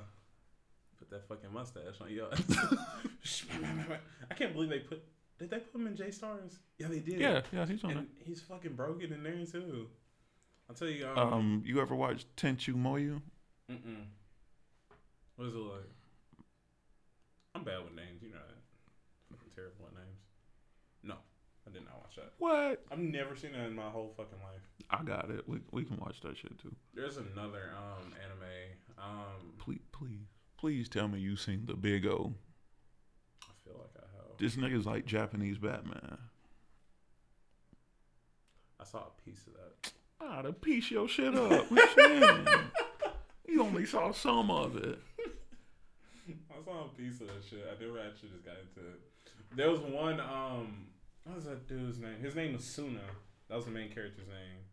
Put that fucking mustache on your ass. I can't believe they put. Did they put him in J Stars? Yeah, they did. Yeah, he's on. And he's fucking broken in there too. I'll tell you. You ever watch Tenchu Muyo? Mm-mm. What is it like? I'm bad with names, you know that. I'm terrible at names. No, I did not watch that. What? I've never seen that in my whole fucking life. I got it. We can watch that shit too. There's another anime. Please tell me you seen the Big O. I feel like I have. This nigga's like Japanese Batman. I saw a piece of that. Ah, to piece your shit up. You only saw some of it. I saw a piece of that shit. I never actually just got into it. There was one, what was that dude's name? His name was Suna. That was the main character's name.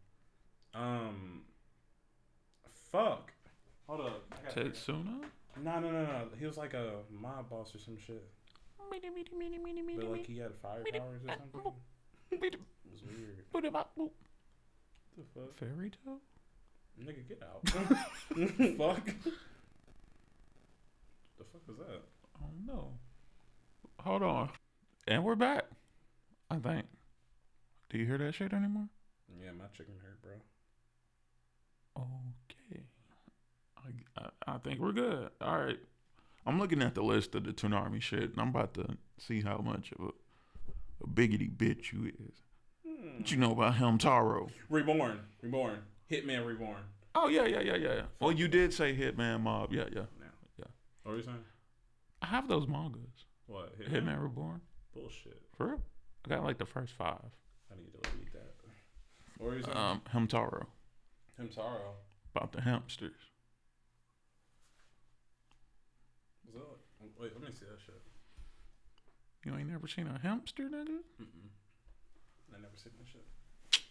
Fuck. Hold up. Tetsuna? No. He was like a mob boss or some shit. But like he had fire powers or something. It was weird. Fairy tale? Nigga, get out. Fuck. The fuck was that? I don't know. Hold on. And we're back. I think. Do you hear that shit anymore? Yeah, my chicken hurt, bro. Okay. I think we're good. All right. I'm looking at the list of the Toonami shit, and I'm about to see how much of a biggity bitch you is. What you know about Hamtaro? Reborn. Hitman Reborn. Oh, yeah. Well, you did say Hitman Mob. Yeah. What were you saying? I have those mangas. What? Hitman Reborn? Bullshit. For real? I got like the first 5. I need to delete that. What were you saying? Hamtaro. About the hamsters. What's up? Wait, let me see that shit. You ain't never seen a hamster, nigga? Mm-mm. I never seen that shit.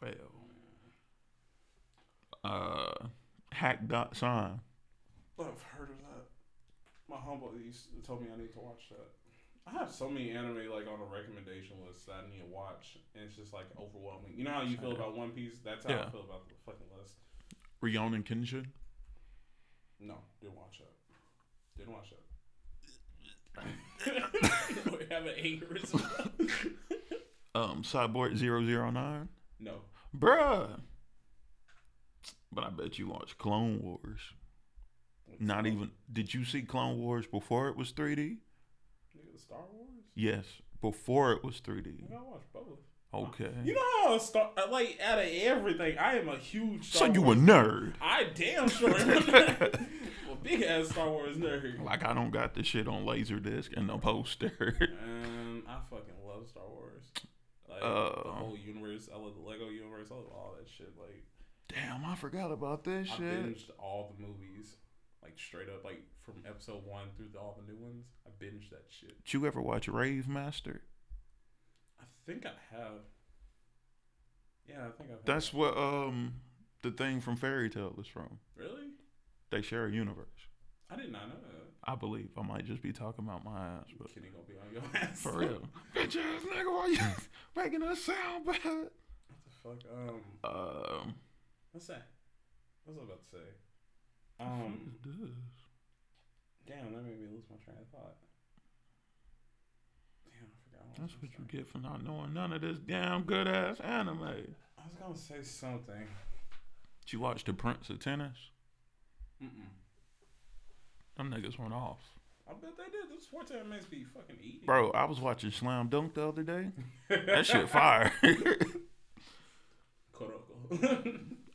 Fail. Hack.sign. I've heard of that. My humble told me I need to watch that. I have so many anime like on a recommendation list that I need to watch, and it's just like overwhelming. You know how you feel about One Piece? That's how I feel about the fucking list. Rurouni Kenshin? No, didn't watch that. We have an aneurysm. Cyborg 009? No. Bruh. But I bet you watched Clone Wars. Not even. Did you see Clone Wars before it was 3D? Star Wars? Yes, before it was 3D. I watched both. Okay. You know how out of everything, I am a huge Star Wars. So you a nerd. I damn sure am a nerd. A big ass Star Wars nerd. Like I don't got this shit on Laserdisc and no poster. I fucking love Star Wars. Like the whole universe. I love the Lego universe. I love all that shit. Like damn, I forgot about this shit. I binged all the movies. Like straight up, like from episode 1 through all the new ones. I binged that shit. Did you ever watch Rave Master? I think I have. Yeah, I think I've. That's what the thing from Fairy Tale is from. Really? They share a universe. I did not know that. I believe I might just be talking about my ass. But Kitty gonna be on your ass for real. Bitch ass nigga, why you making us sound bad? What the fuck? What's that? What was I about to say? Damn, that made me lose my train of thought. Damn, I forgot. That's what you get for not knowing none of this damn good ass anime. I was gonna say something. Did you watch The Prince of Tennis? Them niggas went off. I bet they did. Those sports animes be fucking eating. Bro, I was watching Slam Dunk the other day. That shit fire.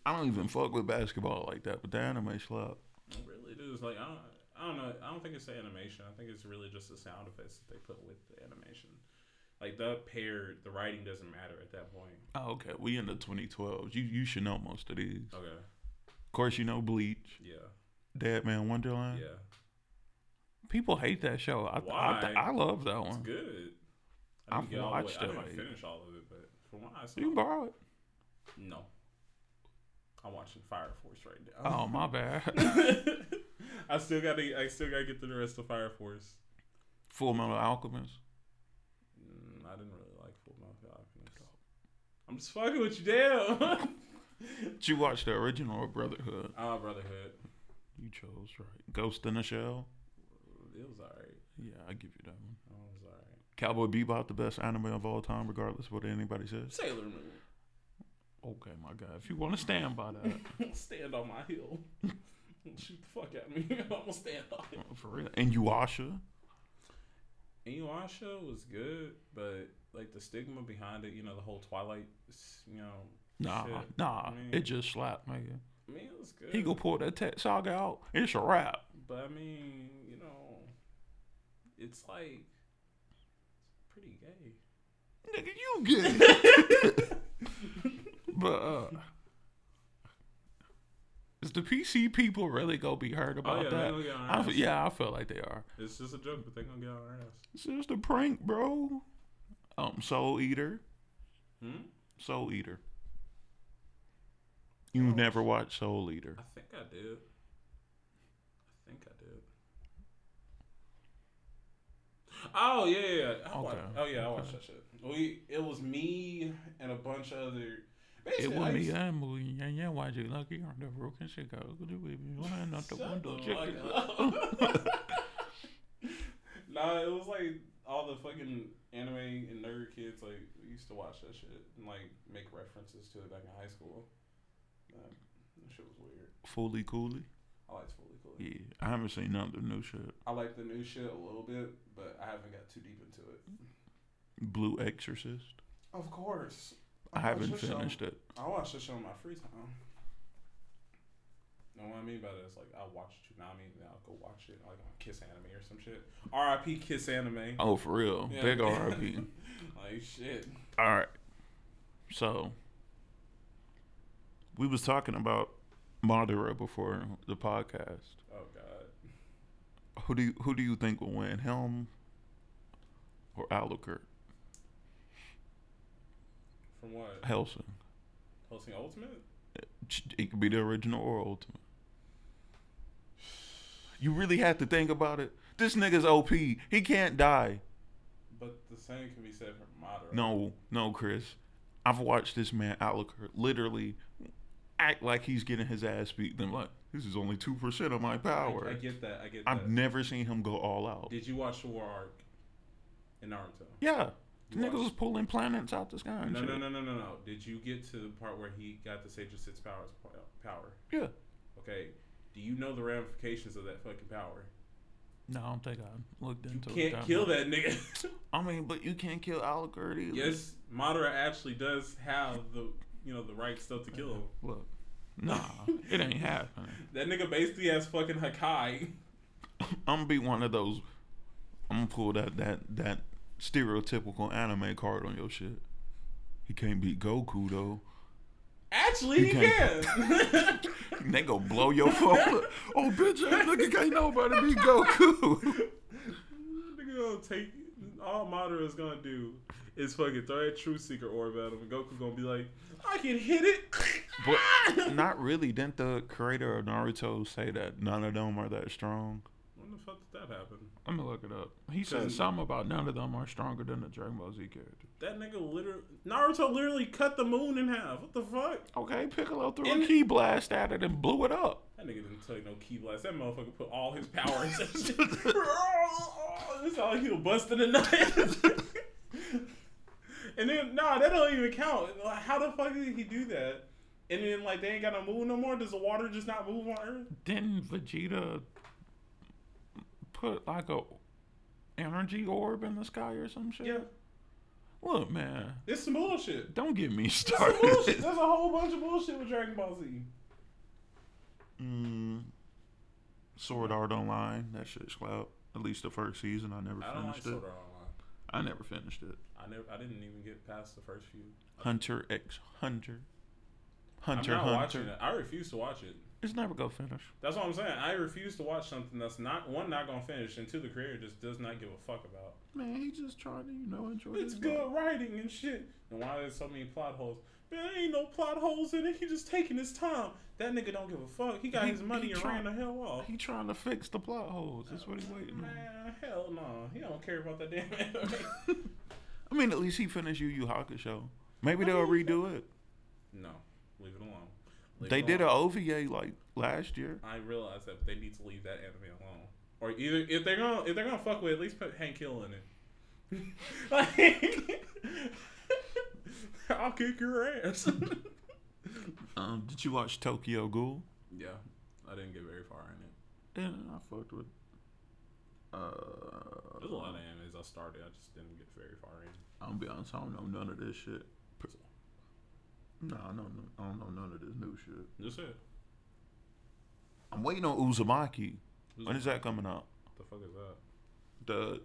I don't even fuck with basketball like that, but the anime slap. Really, dude. It's like I don't know. I don't think it's the animation. I think it's really just the sound effects that they put with the animation. Like the writing doesn't matter at that point. Oh, okay. We in the 2012s. You should know most of these. Okay. Of course, you know Bleach. Yeah. Dead Man Wonderland. Yeah. People hate that show. Why? I love that one. It's good. I've watched it. I didn't finish all of it, but from what I saw, you can borrow it. No. I'm watching Fire Force right now. Oh, my bad. I still gotta get through the rest of Fire Force. Full Metal Alchemist. I didn't really like Full Metal Alchemist. I'm just fucking with you, damn. Did you watch the original or Brotherhood? Oh, Brotherhood. You chose right. Ghost in the Shell. It was alright. Yeah, I give you that one. It was alright. Cowboy Bebop, the best anime of all time, regardless of what anybody says. Sailor Moon. Okay, my God. If you want to stand by that. Stand on my hill. Shoot the fuck at me. I'm going to stand on it. For real. Inuyasha was good, but like the stigma behind it, you know, the whole Twilight, you know. Nah. Man. It just slapped, man. I mean, it was good. He go pull that saga out. It's a wrap. But I mean, you know, it's like pretty gay. Nigga, you gay. But is the PC people really gonna be heard about that? They get on our ass. I feel like they are. It's just a joke, but they gonna get on our ass. It's just a prank, bro. Soul Eater. Soul Eater. You never watched Soul Eater? I think I did. Oh yeah. I watched that shit. It was me and a bunch of other. Basically, it would be that movie, and yeah, why you lucky on the broken Chicago? Do we line up the window? Nah, it was like all the fucking anime and nerd kids. Like we used to watch that shit and like make references to it back in high school. That shit was weird. Fully Cooley. I liked Fully Cooley. Yeah, I haven't seen none of the new shit. I like the new shit a little bit, but I haven't got too deep into it. Blue Exorcist. Of course. I haven't finished it. I watch the show in my free time. You know what I mean by that? It's like I watch Toonami and then I'll go watch it like on Kiss Anime or some shit. R.I.P. Kiss Anime. Oh, for real. Yeah. Big R.I.P. Like shit. All right. So we was talking about Madara before the podcast. Oh God. Who do you think will win, Helm or Alucard? From what? Hellsing Ultimate? It could be the original or Ultimate. You really have to think about it. This nigga's OP. He can't die. But the same can be said for Madara. No, Chris. I've watched this man, Alucard, literally act like he's getting his ass beat. Then like, this is only 2% of my power. I get that. I've never seen him go all out. Did you watch the War Arc in Naruto? Yeah. The nigga was pulling planets out the sky. No. Did you get to the part where he got the Sage of Six Powers power? Yeah. Okay. Do you know the ramifications of that fucking power? No, I don't think I looked into it. You can't kill that nigga. I mean, but you can't kill Alucard either. Yes, Madara actually does have the right stuff to kill him. Look. Nah, it ain't happening. That nigga basically has fucking Hakai. I'm gonna be one of those. I'm gonna pull that stereotypical anime card on your shit. He can't beat Goku though. Actually, he can. They go blow your phone up. Oh, bitch ass nigga can't nobody beat Goku. Nigga gonna take all Madara is gonna do is fucking throw that True Seeker orb at him, and Goku gonna be like, I can hit it. But not really. Didn't the creator of Naruto say that none of them are that strong? When the fuck did that happen? I'm gonna look it up. He said something about none of them are stronger than the Dragon Ball Z character. That nigga Naruto literally cut the moon in half. What the fuck? Okay, Piccolo threw a key blast at it and blew it up. That That nigga didn't take no key blast. That motherfucker put all his power into That's all he was busting the nut. And then, nah, that don't even count. How the fuck did he do that? And then, like, they ain't got to move no more? Does the water just not move on Earth? Didn't Vegeta put, like, a energy orb in the sky or some shit? Yeah. Look, man. It's some bullshit. Don't get me started. It's some bullshit. There's a whole bunch of bullshit with Dragon Ball Z. Sword Art Online. That shit's clout. At least the first season. I never finished it. Sword Art Online. I never finished it. I didn't even get past the first few. Hunter x Hunter. I'm not watching it. I refuse to watch it. It's never gonna finish. That's what I'm saying. I refuse to watch something that's not gonna finish until the creator just does not give a fuck about. Man, he just trying to, enjoy it. It's good writing and shit. And why there's so many plot holes? Man, there ain't no plot holes in it. He just taking his time. That nigga don't give a fuck. He got his money and ran the hell off. He trying to fix the plot holes. That's what he waiting on. Man, hell no. He don't care about that damn anime. I mean, at least he finished Yu Yu Hakusho. Maybe they'll redo it. No. Leave it alone. They did an OVA like last year. I realized that, but they need to leave that anime alone. Or either if they're gonna fuck with it, at least put Hank Hill in it. Like, I'll kick your ass. Did you watch Tokyo Ghoul? Yeah, I didn't get very far in it. Yeah, I fucked with. There's a lot of animes I started. I just didn't get very far in. I'm gonna be honest. I don't know none of this shit. No, I don't know none of this new shit. That's it. I'm waiting on Uzumaki. When is that coming out? The fuck is that? The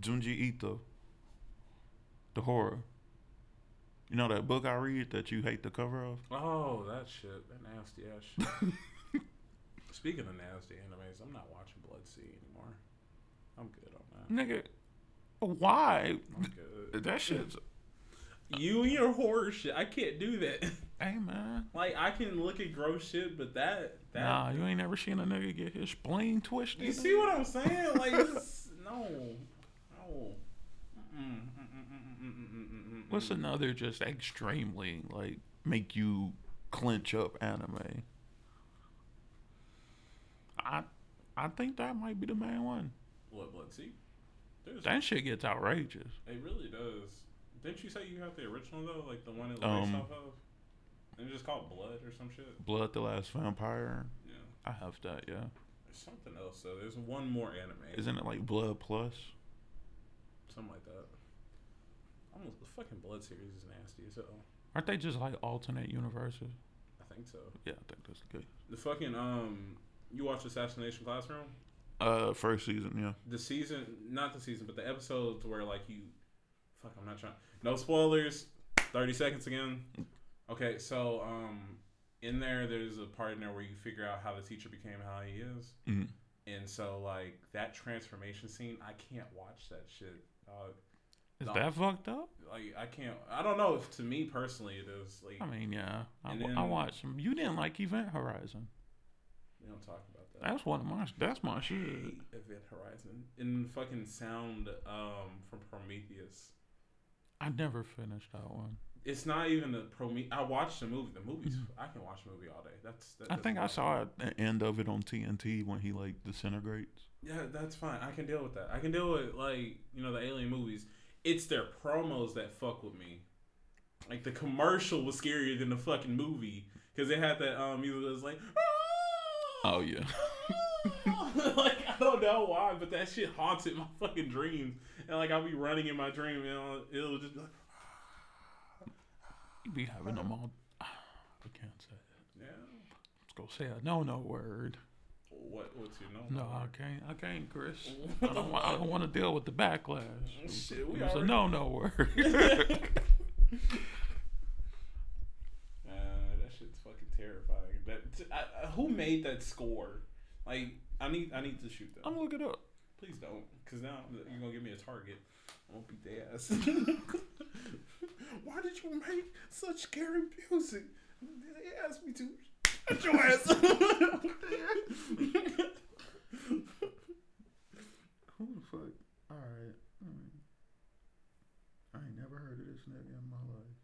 Junji Ito. The horror. You know that book I read that you hate the cover of? Oh, that shit. That nasty ass shit. Speaking of nasty animes, I'm not watching Blood Sea anymore. I'm good on that. Nigga, why? I'm good. That shit's... You and your horror shit. I can't do that. Hey, man. Like, I can look at gross shit, but that nah, you ain't never seen a nigga get his spleen twisted. You see what I'm saying? Like, it's... No. What's another just extremely, like, make you clench up anime? I think that might be the main one. What, Blood Sea? That shit gets outrageous. It really does. Didn't you say you have the original, though? Like, the one it was based off of? And it's just called Blood or some shit? Blood, The Last Vampire? Yeah. I have that, yeah. There's something else, though. There's one more anime. Isn't it, like, Blood Plus? Something like that. The fucking Blood series is nasty as hell. Aren't they just, like, alternate universes? I think so. Yeah, I think that's good. The fucking, you watched Assassination Classroom? First season, yeah. Not the season, but the episodes where, like, you... Fuck, I'm not trying. No spoilers. 30 seconds again. Okay, so in there's a part in there where you figure out how the teacher became how he is. Mm-hmm. And so, like, that transformation scene, I can't watch that shit. Is that fucked up? Like, I can't. I don't know. If, to me, personally, it is. Like, I mean, yeah. I watched them. You didn't like Event Horizon. We don't talk about that. That's my shit. Event Horizon. And fucking Sound from Prometheus. I never finished that one. It's not even the Prometheus. I watched the movie. I can watch a movie all day. I think I saw the end of it on TNT when he like disintegrates. Yeah, that's fine. I can deal with that. I can deal with like the alien movies. It's their promos that fuck with me. Like the commercial was scarier than the fucking movie because they had that music that was like. Oh yeah. Like I don't know why, but that shit haunted my fucking dreams, and like I'll be running in my dream, and it'll just be like. You be having them all. I can't say that. Yeah. Let's go say a no word. What's your no? No, I can't, Chris. I don't want to deal with the backlash. Shit, we already... a no word. That shit's fucking terrifying. Who made that score? Like I need to shoot that. I'm gonna look it up. Please don't, cause now you're gonna give me a target. I won't beat their ass. Why did you make such scary music? They asked me to. Shut your ass. Who the fuck? All right. I ain't never heard of this nigga in my life.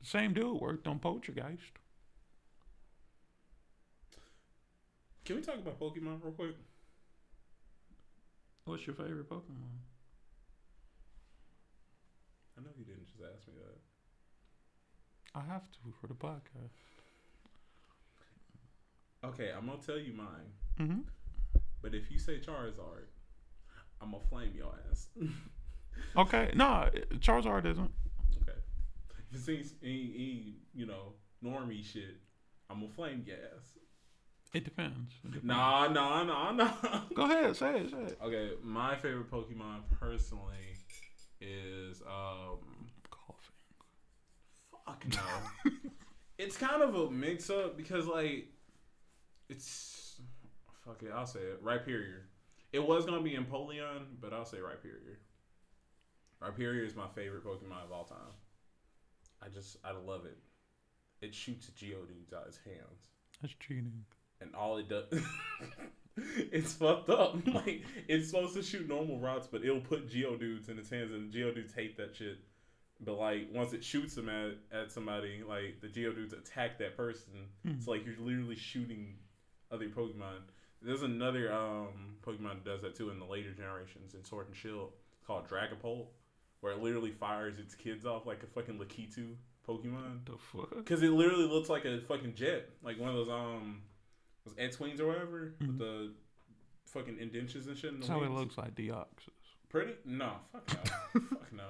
The same dude worked on Poltergeist. Can we talk about Pokemon real quick? What's your favorite Pokemon? I know you didn't just ask me that. I have to for the podcast. Okay, I'm going to tell you mine. Mm-hmm. But if you say Charizard, I'm going to flame your ass. Okay. Nah, Charizard isn't. Okay. If it's any you know, normie shit, I'm going to flame your ass. It depends. Nah. Go ahead. Say it. Okay, my favorite Pokemon personally is... Fuck no. It's kind of a mix-up because, like... It's fuck it. I'll say it. Rhyperior. It was gonna be Empoleon, but I'll say Rhyperior. Rhyperior is my favorite Pokemon of all time. I love it. It shoots Geodudes out its hands. That's cheating. And all it does, it's fucked up. Like it's supposed to shoot normal rocks, but it'll put Geodudes in its hands, and Geodudes hate that shit. But, like, once it shoots them at somebody, like, the Geodudes attack that person. Mm. So, like, you're literally shooting other Pokemon. There's another Pokemon that does that, too, in the later generations in Sword and Shield. It's called Dragapult, where it literally fires its kids off like a fucking Lakitu Pokemon. What the fuck? Because it literally looks like a fucking jet. Like, one of those X-Wings or whatever, mm-hmm. with the fucking indentions and shit. That's how it looks like Deoxys. Pretty? No, fuck no. Fuck no.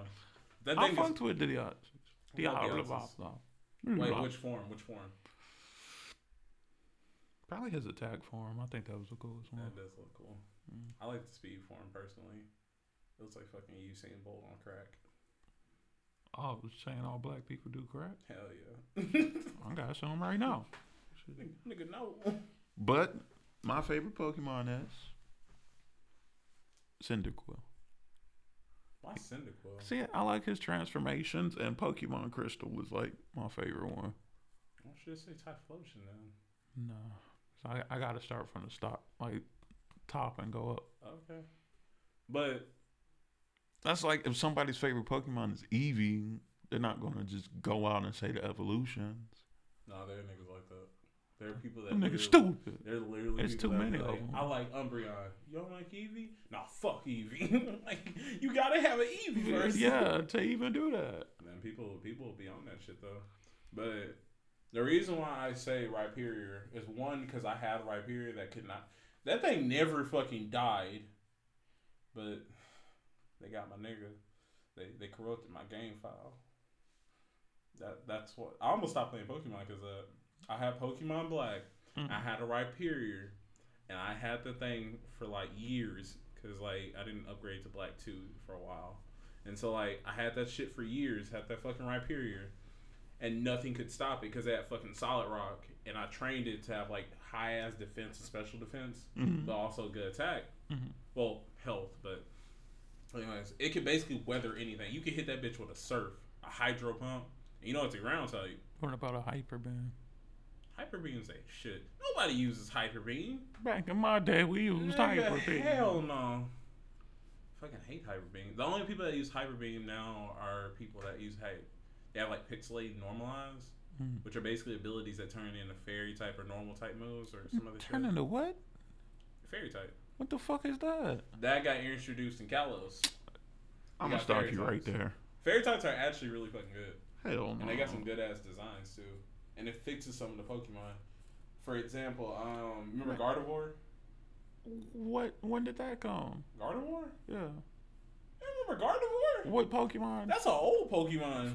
I fucked with Deoxys. Wait, which form? Probably his attack form. I think that was the coolest one. That does look cool. Mm. I like the speed form, personally. It looks like fucking Usain Bolt on crack. Oh, I was saying all black people do crack? Hell yeah. I gotta show them right now. Nigga, no. But my favorite Pokemon is Cyndaquil. Why Cyndaquil? See, I like his transformations, and Pokemon Crystal was like my favorite one. Why should I say Typhlosion then? No, so I got to start from the top and go up. Okay, but that's like if somebody's favorite Pokemon is Eevee, they're not gonna just go out and say the evolutions. Nah, there are niggas like that. There are people that niggas stupid. There are literally there's too many of them. I like Umbreon. You don't like Eevee? Nah, fuck Eevee. Like you gotta have an Eevee first. Yeah, to even do that. Man, people will be on that shit though. But the reason why I say Rhyperior is one because I had Rhyperior that could not. That thing never fucking died. But they got my nigga. They corrupted my game file. That's what I almost stopped playing Pokemon because I had Pokemon Black, mm-hmm. I had a Rhyperior, and I had the thing for, like, years, because, like, I didn't upgrade to Black 2 for a while. And so, like, I had that shit for years, had that fucking Rhyperior, and nothing could stop it, because they had fucking Solid Rock, and I trained it to have, like, high-ass defense and special defense, mm-hmm. but also good attack. Mm-hmm. Well, health, but... Anyways, it could basically weather anything. You could hit that bitch with a Surf, a Hydro Pump, and you know it's a ground type. What about a Hyper Beam? Hyper Beams ain't shit. Nobody uses Hyper Beam. Back in my day, we used Hyper Beam. Hell no. I fucking hate Hyper Beam. The only people that use Hyper Beam now are people that use hype. They have like pixelated normalized, which are basically abilities that turn into fairy type or normal type moves or some other shit. Turn into what? Fairy type. What the fuck is that? That got introduced in Kalos. I'm gonna stop you right there. Fairy types are actually really fucking good. Hell no. And they got some good ass designs too. And it fixes some of the Pokemon. For example, remember Gardevoir? What? When did that come? Gardevoir? Yeah. You remember Gardevoir? What Pokemon? That's an old Pokemon.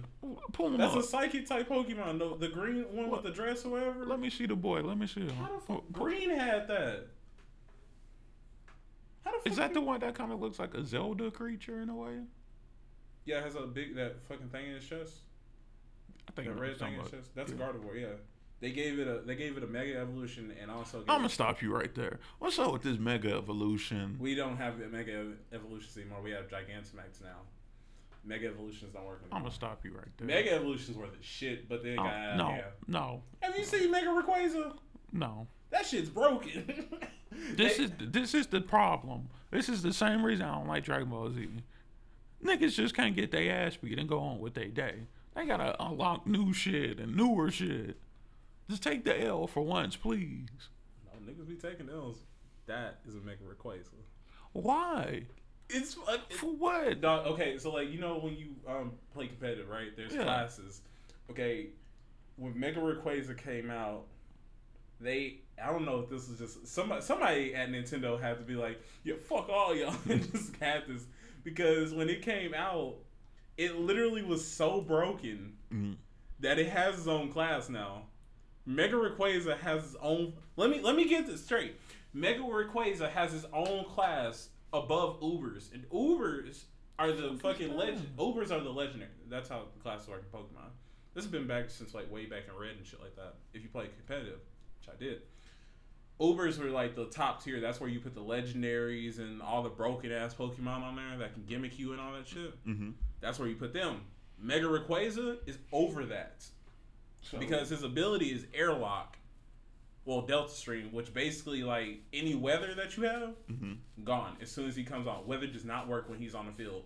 Pull That's up. A psychic type Pokemon. The green one what? With the dress or whatever. Let me see the boy. Let me see him. How the fuck Green had that? How the fuck? Is that the one that kind of looks like a Zelda creature in a way? Yeah, it has a big that fucking thing in its chest. I think the red thing is just that's yeah. A Gardevoir, yeah. They gave it a mega evolution and also. I'm gonna stop you right there. What's up with this mega evolution? We don't have mega evolutions anymore. We have Gigantamax now. Mega evolutions don't work anymore. I'm gonna stop you right there. Mega evolutions were the shit, but they got no. Have you seen Mega Rayquaza? No. That shit's broken. This is the problem. This is the same reason I don't like Dragon Ball Z. Niggas just can't get their ass beat and go on with their day. They gotta unlock new shit and newer shit. Just take the L for once, please. No, Niggas be taking L's. That is a mega request. Why? It's for what? Dog, okay, so like, you know when you play competitive, right? There's classes. Okay, when Mega Rayquaza came out, I don't know if this was just somebody at Nintendo had to be like, yeah, fuck all y'all and just had this, because when it came out, it literally was so broken that it has its own class now. Mega Rayquaza has its own. Let me get this straight. Mega Rayquaza has its own class above Ubers, and Ubers are the fucking legend. Ubers are the legendary. That's how the classes work in Pokemon. This has been back since like way back in Red and shit like that. If you play competitive, which I did, Ubers were like the top tier. That's where you put the legendaries and all the broken ass Pokemon on there that can gimmick you and all that shit. Mm-hmm. That's where you put them. Mega Rayquaza is over that, so, because his ability is Airlock. Well, Delta Stream, which basically, like, any weather that you have, gone as soon as he comes on. Weather does not work when he's on the field.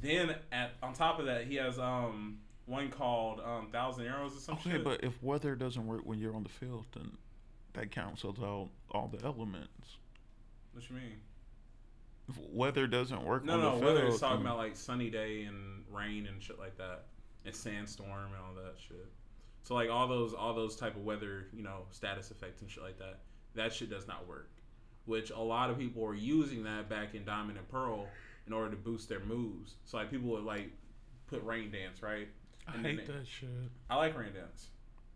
Then, on top of that, he has one called Thousand Arrows or something. Okay, shit. But if weather doesn't work when you're on the field, then that cancels out all the elements. What you mean? If weather doesn't work on the field. No, weather is talking about, like, sunny day and rain and shit like that. And sandstorm and all that shit. So like all those type of weather, you know, status effects and shit like that. That shit does not work. Which a lot of people were using that back in Diamond and Pearl in order to boost their moves. So like people would like put rain dance, right? And I hate that shit. I like rain dance.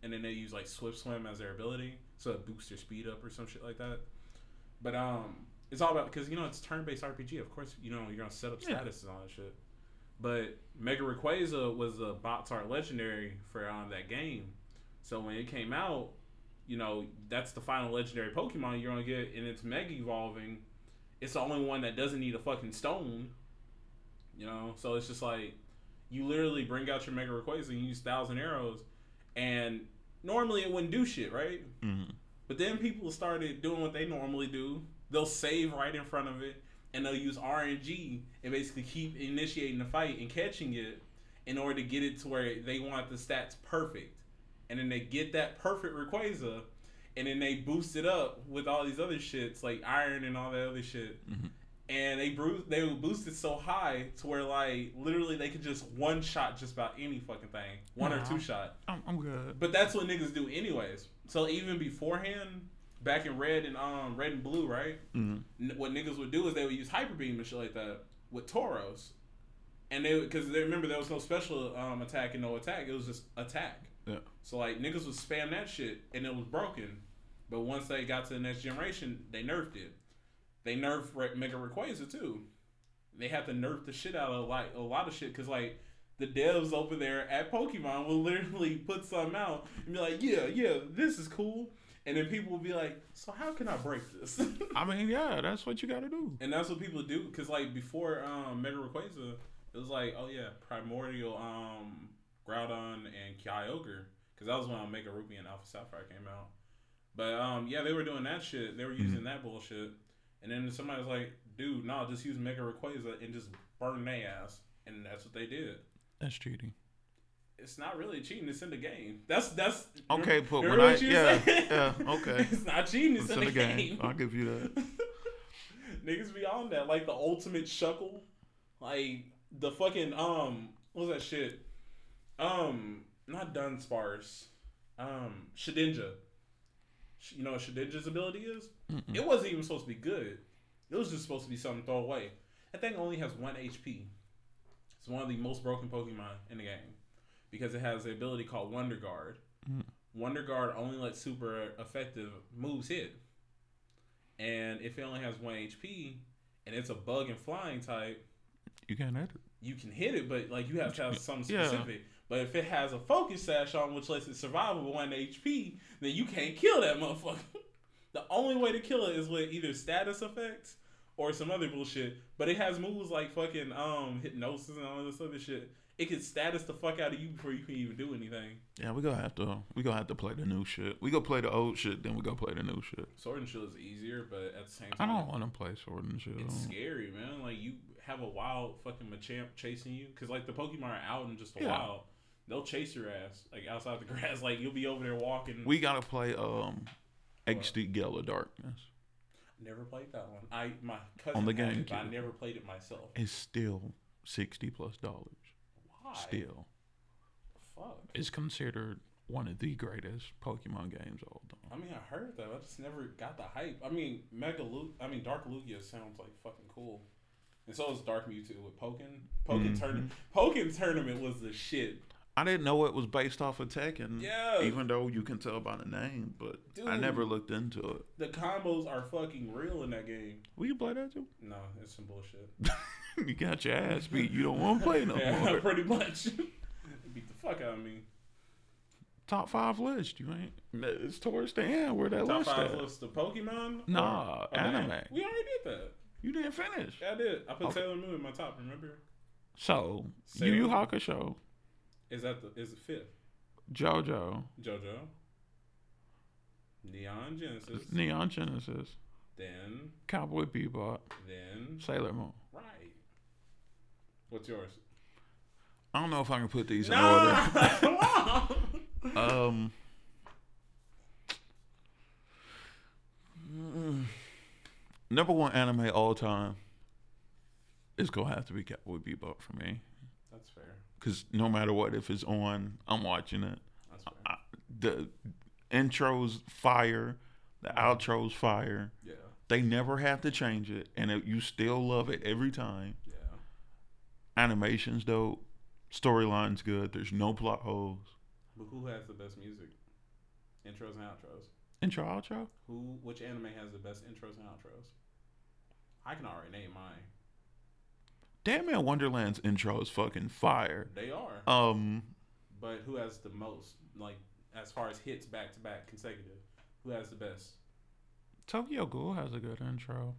And then they use like swift swim as their ability, so it boosts their speed up or some shit like that. But it's all about, because you know it's turn-based RPG. Of course, you know you're gonna set up statuses and all that shit. But Mega Rayquaza was a Boxart legendary for that game. So when it came out, you know, that's the final legendary Pokemon you're going to get, and it's Mega Evolving. It's the only one that doesn't need a fucking stone. You know, so it's just like, you literally bring out your Mega Rayquaza and you use Thousand Arrows, and normally it wouldn't do shit, right? Mm-hmm. But then people started doing what they normally do. They'll save right in front of it. And they'll use RNG and basically keep initiating the fight and catching it in order to get it to where they want the stats perfect. And then they get that perfect Rayquaza, and then they boost it up with all these other shits like iron and all that other shit. Mm-hmm. And they would boost it so high to where like literally they could just one shot just about any fucking thing, or two shot. I'm good. But that's what niggas do anyways. So even beforehand. Back in Red and Blue, right? Mm-hmm. What niggas would do is they would use Hyper Beam and shit like that with Tauros, and because remember there was no special attack and no attack, it was just attack. Yeah. So like niggas would spam that shit and it was broken, but once they got to the next generation, they nerfed it. They nerfed Mega Rayquaza too. They had to nerf the shit out of like a lot of shit because like. The devs over there at Pokemon will literally put something out and be like, yeah, this is cool. And then people will be like, so how can I break this? I mean, yeah, that's what you got to do. And that's what people do. Because, like, before Mega Rayquaza, it was like, oh, yeah, Primordial, Groudon, and Kyogre. Because that was when Mega Ruby and Alpha Sapphire came out. But, yeah, they were doing that shit. They were using that bullshit. And then somebody was like, dude, no, just use Mega Rayquaza and just burn their ass. And that's what they did. That's cheating. It's not really cheating. It's in the game. That's okay. But when okay. It's not cheating. It's in the game. I'll give you that. Niggas be on that like the ultimate shuckle, like the fucking what was that shit? Not Dunsparce. Shedinja. You know what Shedinja's ability is? Mm-mm. It wasn't even supposed to be good. It was just supposed to be something throw away. That thing only has 1 HP. It's one of the most broken Pokemon in the game. Because it has the ability called Wonder Guard. Mm. Wonder Guard only lets super effective moves hit. And if it only has 1 HP, and it's a bug and flying type... You can't hit it. You can hit it, but like you have to have something specific. Yeah. But if it has a Focus Sash on, which lets it survive with 1 HP, then you can't kill that motherfucker. The only way to kill it is with either status effects or some other bullshit. But it has moves like fucking Hypnosis and all this other shit. It can status the fuck out of you before you can even do anything. Yeah, we gonna have to play the new shit. We gonna play the old shit, then we gonna play the new shit. Sword and Shield is easier, but at the same time, I don't want to play Sword and Shield. It's scary, man. Like you have a wild fucking Machamp chasing you, cause like the Pokemon are out in just a while. They'll chase your ass like outside the grass. Like you'll be over there walking. We gotta play Angsty Gale of Darkness. Never played that one. My cousin on the GameCube. It, but I never played it myself. It's still $60+. Why? Still. Fuck. It's considered one of the greatest Pokemon games of all time. I mean, I heard that. I just never got the hype. I mean, Dark Lugia sounds like fucking cool. And so is Dark Mewtwo with Pokken. Pokken Tournament was the shit. I didn't know it was based off of Tekken, even though you can tell by the name, but dude, I never looked into it. The combos are fucking real in that game. Will you play that too? No, it's some bullshit. You got your ass beat. You don't want to play no more. Pretty much. Beat the fuck out of me. Top 5 list. You ain't. It's towards the end where that top list Top 5 at. List of Pokemon? Nah, anime. Man, we already did that. You didn't finish. Yeah, I did. I put Sailor Moon in my top, remember? So, Yu Yu Hakusho. Is it fifth? JoJo. Neon Genesis. Then Cowboy Bebop. Then Sailor Moon. Right. What's yours? I don't know if I can put these in order. Number one anime all time is gonna have to be Cowboy Bebop for me. That's fair. Because no matter what, if it's on, I'm watching it. That's fair. The intro's fire. The outro's fire. Yeah. They never have to change it. And you still love it every time. Yeah. Animation's dope. Storyline's good. There's no plot holes. But who has the best music? Intros and outros. Intro, outro? Which anime has the best intros and outros? I can already name mine. Damn Man Wonderland's intro is fucking fire. They are. But who has the most? Like, as far as hits back to back consecutive, who has the best? Tokyo Ghoul has a good intro.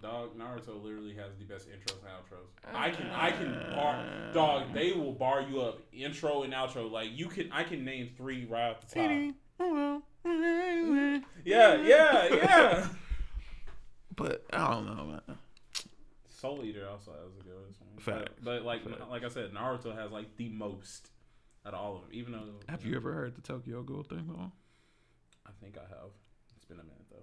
Dog, Naruto literally has the best intros and outros. I can bar dog. They will bar you up intro and outro. Like I can name 3 right off the top. Yeah. But I don't know, man. Soul Eater also has a good one. Fact. But like I said, Naruto has like the most out of all of them. Even though have you ever heard the Tokyo Ghoul thing though? I think I have. It's been a minute though.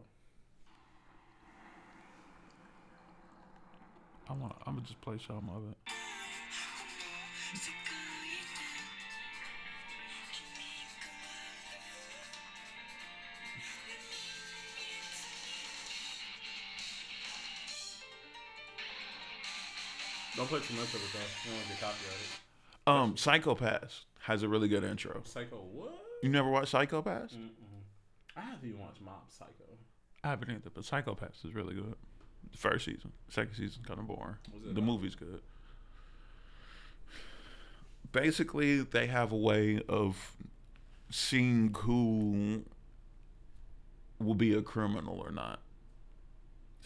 I'm gonna just play some of it. Don't play too much of it though. You don't want to get copyrighted. Psycho-Pass has a really good intro. Psycho what? You never watched Psycho-Pass? Mm-mm. I haven't even watched Mob Psycho. I haven't either, but Psycho-Pass is really good. The first season. Second season kind of boring. The movie's good. Basically, they have a way of seeing who will be a criminal or not.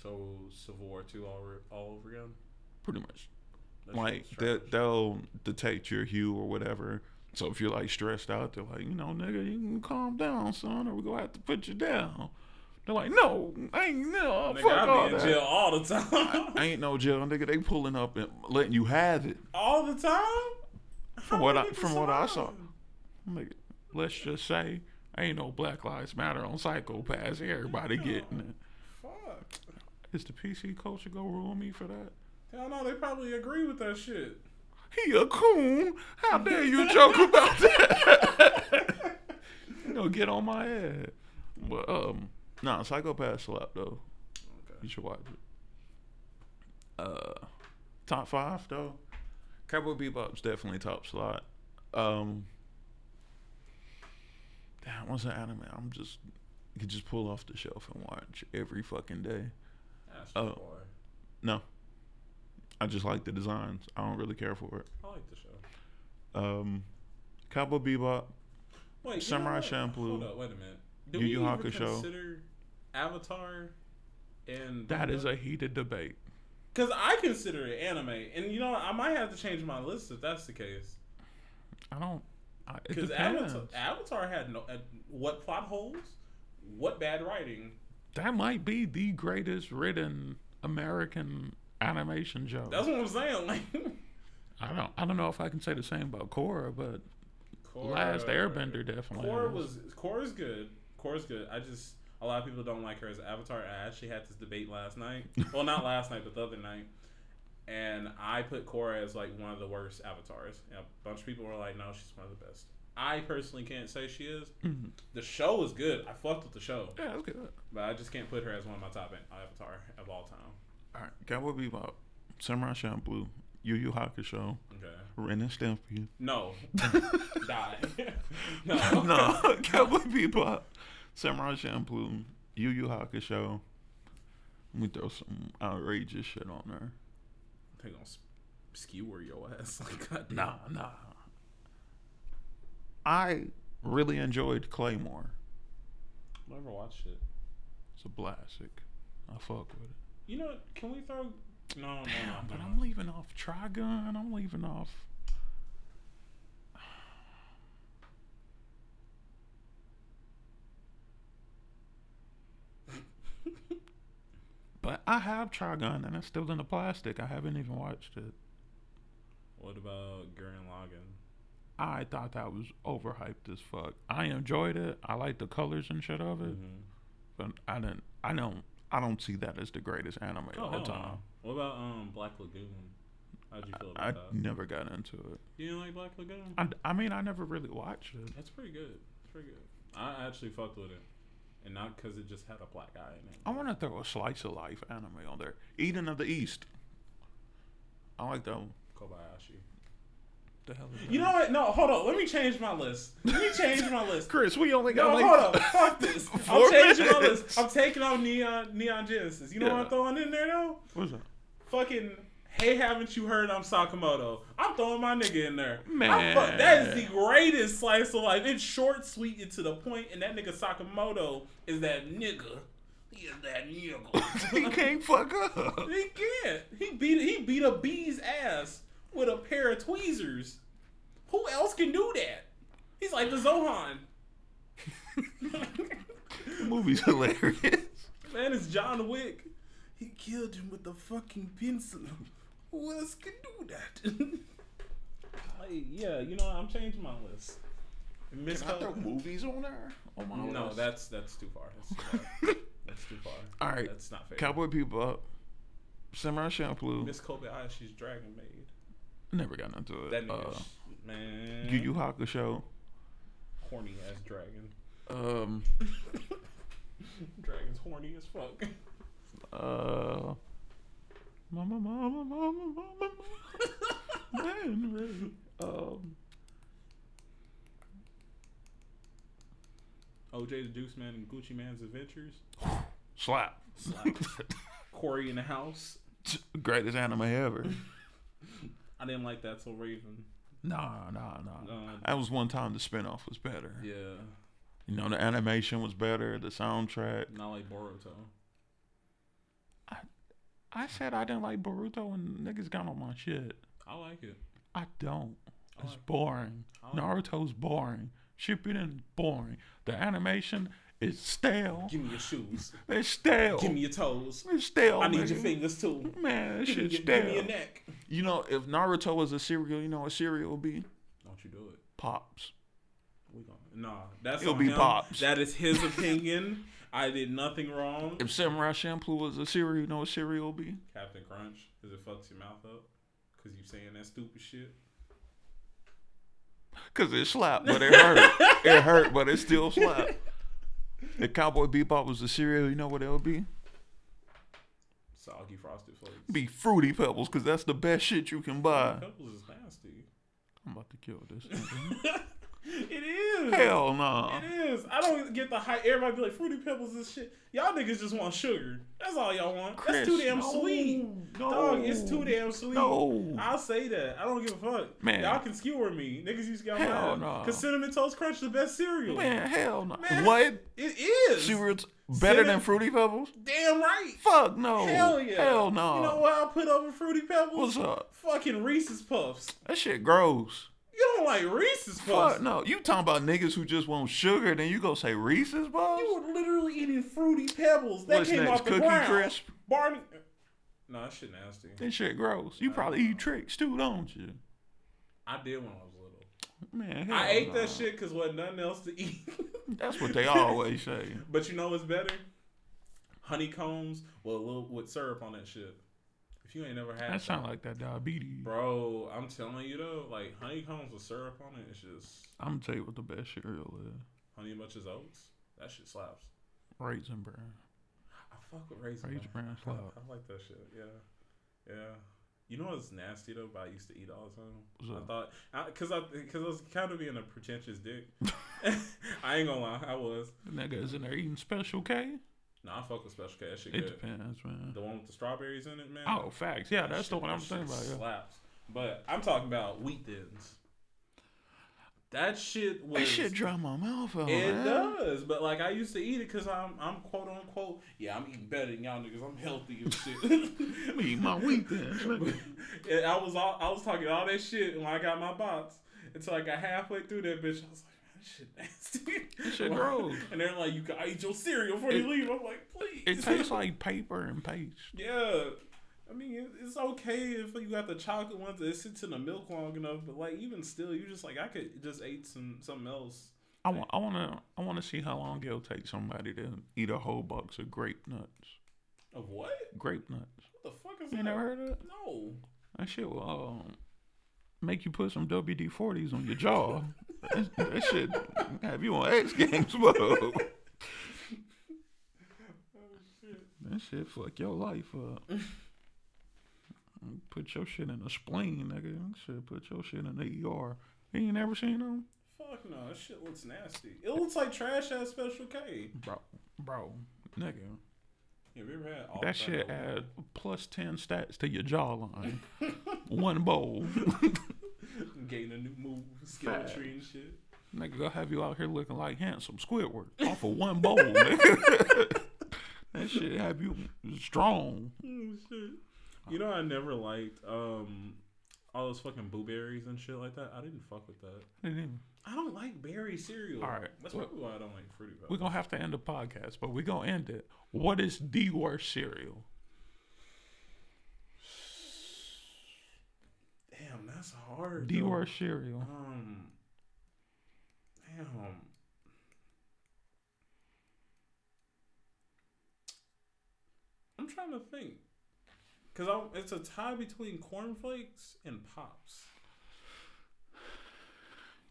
So, Civil War 2 all over again? Pretty much. That's like, they'll detect your hue or whatever. So, if you're, like, stressed out, they're like, you know, nigga, you can calm down, son, or we're going to have to put you down. They're like, no, I ain't no. Nigga, fuck all that. I be in jail all the time. I ain't no jail, nigga. They pulling up and letting you have it all the time. From what I saw, nigga, let's just say, ain't no Black Lives Matter on Psycho-Pass. Everybody getting it. Fuck. Is the PC culture gonna ruin me for that? Hell no, they probably agree with that shit. He a coon. How dare you joke about that? You gonna get on my head. But nah, Psycho-Pass slap though. Okay. You should watch it. Top 5 though. Cowboy Bebop's definitely top slot. Damn, what's an anime? You could just pull off the shelf and watch every fucking day. That's too boring. No. I just like the designs. I don't really care for it. I like the show. Cowboy Bebop. Wait, Samurai Champloo. Hold up, wait a minute. Do Yu Yu Hakusho consider Avatar and that is a heated debate. Because I consider it anime, and you know I might have to change my list if that's the case. I don't. Because Avatar had no what plot holes, what bad writing. That might be the greatest written American animation joke. That's what I'm saying. Like, I don't know if I can say the same about Korra, but Last Airbender definitely. Korra's good. I just A lot of people don't like her as Avatar. I actually had this debate last night. Well, not last night, but the other night. And I put Korra as, like, one of the worst Avatars. And a bunch of people were like, no, she's one of the best. I personally can't say she is. Mm-hmm. The show is good. I fucked with the show. Yeah, it was good. But I just can't put her as one of my top Avatar of all time. All right. Cowboy Bebop, Samurai Champloo, Yu Yu Hakusho. Okay. Ren and Stimpy. No. Die. No. No. Cowboy Bebop, Samurai Champloo, Yu Yu Hakusho. Let me throw some outrageous shit on there. They're gonna skewer your ass. Like, God damn. Nah. I really enjoyed Claymore. Never watched it. It's a classic. I fuck with it. You know, can we throw? No, damn, no. But I'm leaving off Trigun. I'm leaving off. But I have Trigun, and it's still in the plastic. I haven't even watched it. What about Gurren Lagann? I thought that was overhyped as fuck. I enjoyed it. I like the colors and shit of it, mm-hmm. But I don't see that as the greatest anime of all time. What about Black Lagoon? How'd you feel about that? I never got into it. You didn't like Black Lagoon? I mean, I never really watched it. That's pretty good. It's pretty good. I actually fucked with it. And not because it just had a black guy in it. I want to throw a slice of life anime on there. Eden of the East. I like that one. Kobayashi. The hell is that? You know what? No, hold on. Let me change my list. Chris, we only got hold on. Fuck this. I'm changing my list. I'm taking out Neon Genesis. You know what I'm throwing in there, though? What's that? Fucking, hey, haven't you heard I'm Sakamoto? I'm throwing my nigga in there. Man. That is the greatest slice of life. It's short, sweet, and to the point, and that nigga Sakamoto is that nigga. He is that nigga. He can't fuck up. He can't. He beat a bee's ass with a pair of tweezers. Who else can do that? He's like the Zohan. The movie's hilarious. Man, it's John Wick. He killed him with a fucking pencil. Who else can do that? Yeah, you know, I'm changing my list. Can I throw movies on there? On my list? That's too far. That's too far. All right. That's not fair. Cowboy Bebop, Samurai Champloo. Miss Kobayashi's Dragon Maid. Never got into it. That nigga, man. Yu Yu Hakusho. Horny ass dragon. Dragon's horny as fuck. Mama. Man, really. OJ the Deuce Man and Gucci Man's Adventures. Slap. Corey in the House. Greatest anime ever. I didn't like that till Raven. Nah. That was one time the spinoff was better. Yeah. You know, the animation was better, the soundtrack. Not like Boruto. I said I didn't like Boruto and niggas got on my shit. I like it. I don't. It's boring. Naruto's boring. Shippuden's boring. The animation is stale. Give me your shoes. It's stale. Give me your toes. It's stale. I need your fingers too. Man, that shit's stale. Give me your neck. You know, if Naruto was a cereal, you know what cereal would be? Don't you do it. Pops. It'll be Pops. That is his opinion. I did nothing wrong. If Samurai Champloo was a cereal, you know what cereal would be? Captain Crunch, because it fucks your mouth up. Because you saying that stupid shit. Because it slapped, but it hurt. It hurt, but it still slapped. If Cowboy Bebop was a cereal, you know what it would be? Soggy Frosted Flakes. Be Fruity Pebbles, because that's the best shit you can buy. Pebbles is nasty. I'm about to kill this thing. It is. Hell no. It is. I don't get the hype. Everybody be like, Fruity Pebbles is shit. Y'all niggas just want sugar. That's all y'all want. Chris, that's too damn sweet. No. Dog, it's too damn sweet. No. I'll say that. I don't give a fuck. Man. Y'all can skewer me. Niggas used to get mad. No. Because Cinnamon Toast Crunch is the best cereal. Man, hell no. Man, what? It is. Cereal's better than Fruity Pebbles? Damn right. Fuck no. Hell yeah. Hell no. You know what I'll put over Fruity Pebbles? What's up? Fucking Reese's Puffs. That shit gross. You don't like Reese's Puffs. Fuck no. You talking about niggas who just want sugar, then you go say Reese's Puffs? You were literally eating Fruity Pebbles. That What's came next? Off the Cookie ground. Crisp? Barney. No, that shit nasty. That shit gross. You probably eat tricks too, don't you? I did when I was little. Man, I ate that shit because there wasn't nothing else to eat. That's what they always say. But you know what's better? Honeycombs with syrup on that shit. If you ain't never had that sound like that diabetes. Bro, I'm telling you though, like honeycombs with syrup on it, it's just. I'm tell you what the best cereal is. Honey Bunches Oats. That shit slaps. Raisin Bran. I fuck with Raisin Bran slaps. I like that shit. Yeah, yeah. You know what's nasty though? But I used to eat all the time. I thought because I was kind of being a pretentious dick. I ain't gonna lie, I was. That guy's in there eating Special K. Nah, I fuck with Special K. That shit good. It depends, man. The one with the strawberries in it, man. Oh, facts. Yeah, that's the one I'm thinking about. Slaps. But I'm talking about Wheat Thins. That shit was. That shit dry my mouth out. It does, but like I used to eat it because I'm quote unquote, yeah, I'm eating better than y'all niggas. I'm healthy and shit. I'm eating my Wheat Thins. I was talking all that shit when I got my box until I got halfway through that bitch. I was like, shit nasty. That shit gross. And they're like, you gotta eat your cereal before you leave. I'm like, please. It tastes like paper and paste. Yeah. I mean, it's okay if you got the chocolate ones that sits in the milk long enough, but like even still, you just like I could just eat something else. I wanna see how long it'll take somebody to eat a whole box of grape nuts. Of what? Grape nuts. What the fuck is that? You never heard of it? No. That shit will make you put some WD-40s on your jaw. That shit have you on X Games, bro. Oh, shit. That shit fuck your life up. Put your shit in a spleen, nigga. Shit, put your shit in the ER. You ain't never seen them? Fuck no, that shit looks nasty. It looks like trash ass Special K. Bro, nigga. Yeah, we ever had all that shit add plus 10 stats to your jawline. One bowl. Gain a new move, skill tree and shit. Nigga, they'll have you out here looking like handsome Squidward off of one bowl, nigga. That shit have you strong. Oh, shit. You know, I never liked all those fucking blueberries and shit like that. I didn't fuck with that. I don't like berry cereal. All right. That's probably why I don't like Fruity Pebbles. We're going to have to end the podcast, but we're going to end it. What is the worst cereal? Damn, that's hard. The worst cereal. Damn. I'm trying to think. Because it's a tie between cornflakes and Pops.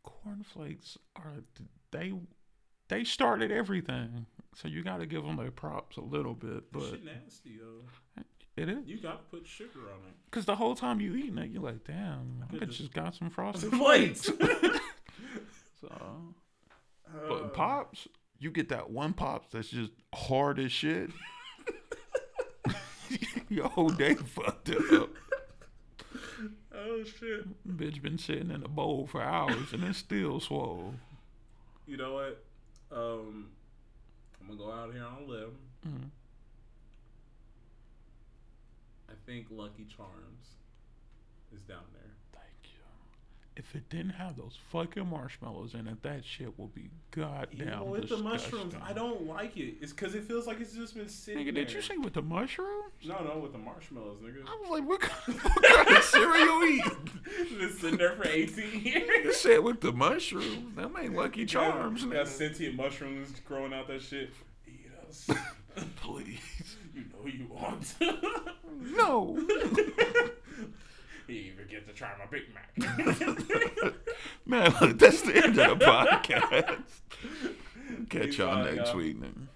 Cornflakes are they started everything, so you got to give them their props a little bit. But shit nasty though. It is. You got to put sugar on it. Because the whole time you eating it, you're like, damn, I could just got some Frosted Flakes. But Pops, you get that one Pops that's just hard as shit. Your whole day fucked up. Oh, shit. Bitch been sitting in a bowl for hours and it's still swole. You know what? I'm going to go out here on a limb. Mm-hmm. I think Lucky Charms is down there. Thank you. If it didn't have those fucking marshmallows in it, that shit will be goddamn disgusting. With the mushrooms, I don't like it. It's because it feels like it's just been sitting there. Nigga, did you say with the mushrooms? No, with the marshmallows, nigga. I was like, what kind of cereal you eat? Been sitting there for 18 years. You said with the mushrooms. That ain't Lucky Charms. You got sentient mushrooms growing out that shit. Eat us. Please. You know you want to. No. You even get to try my Big Mac. Man, look, that's the end of the podcast. Catch y'all next week, nigga.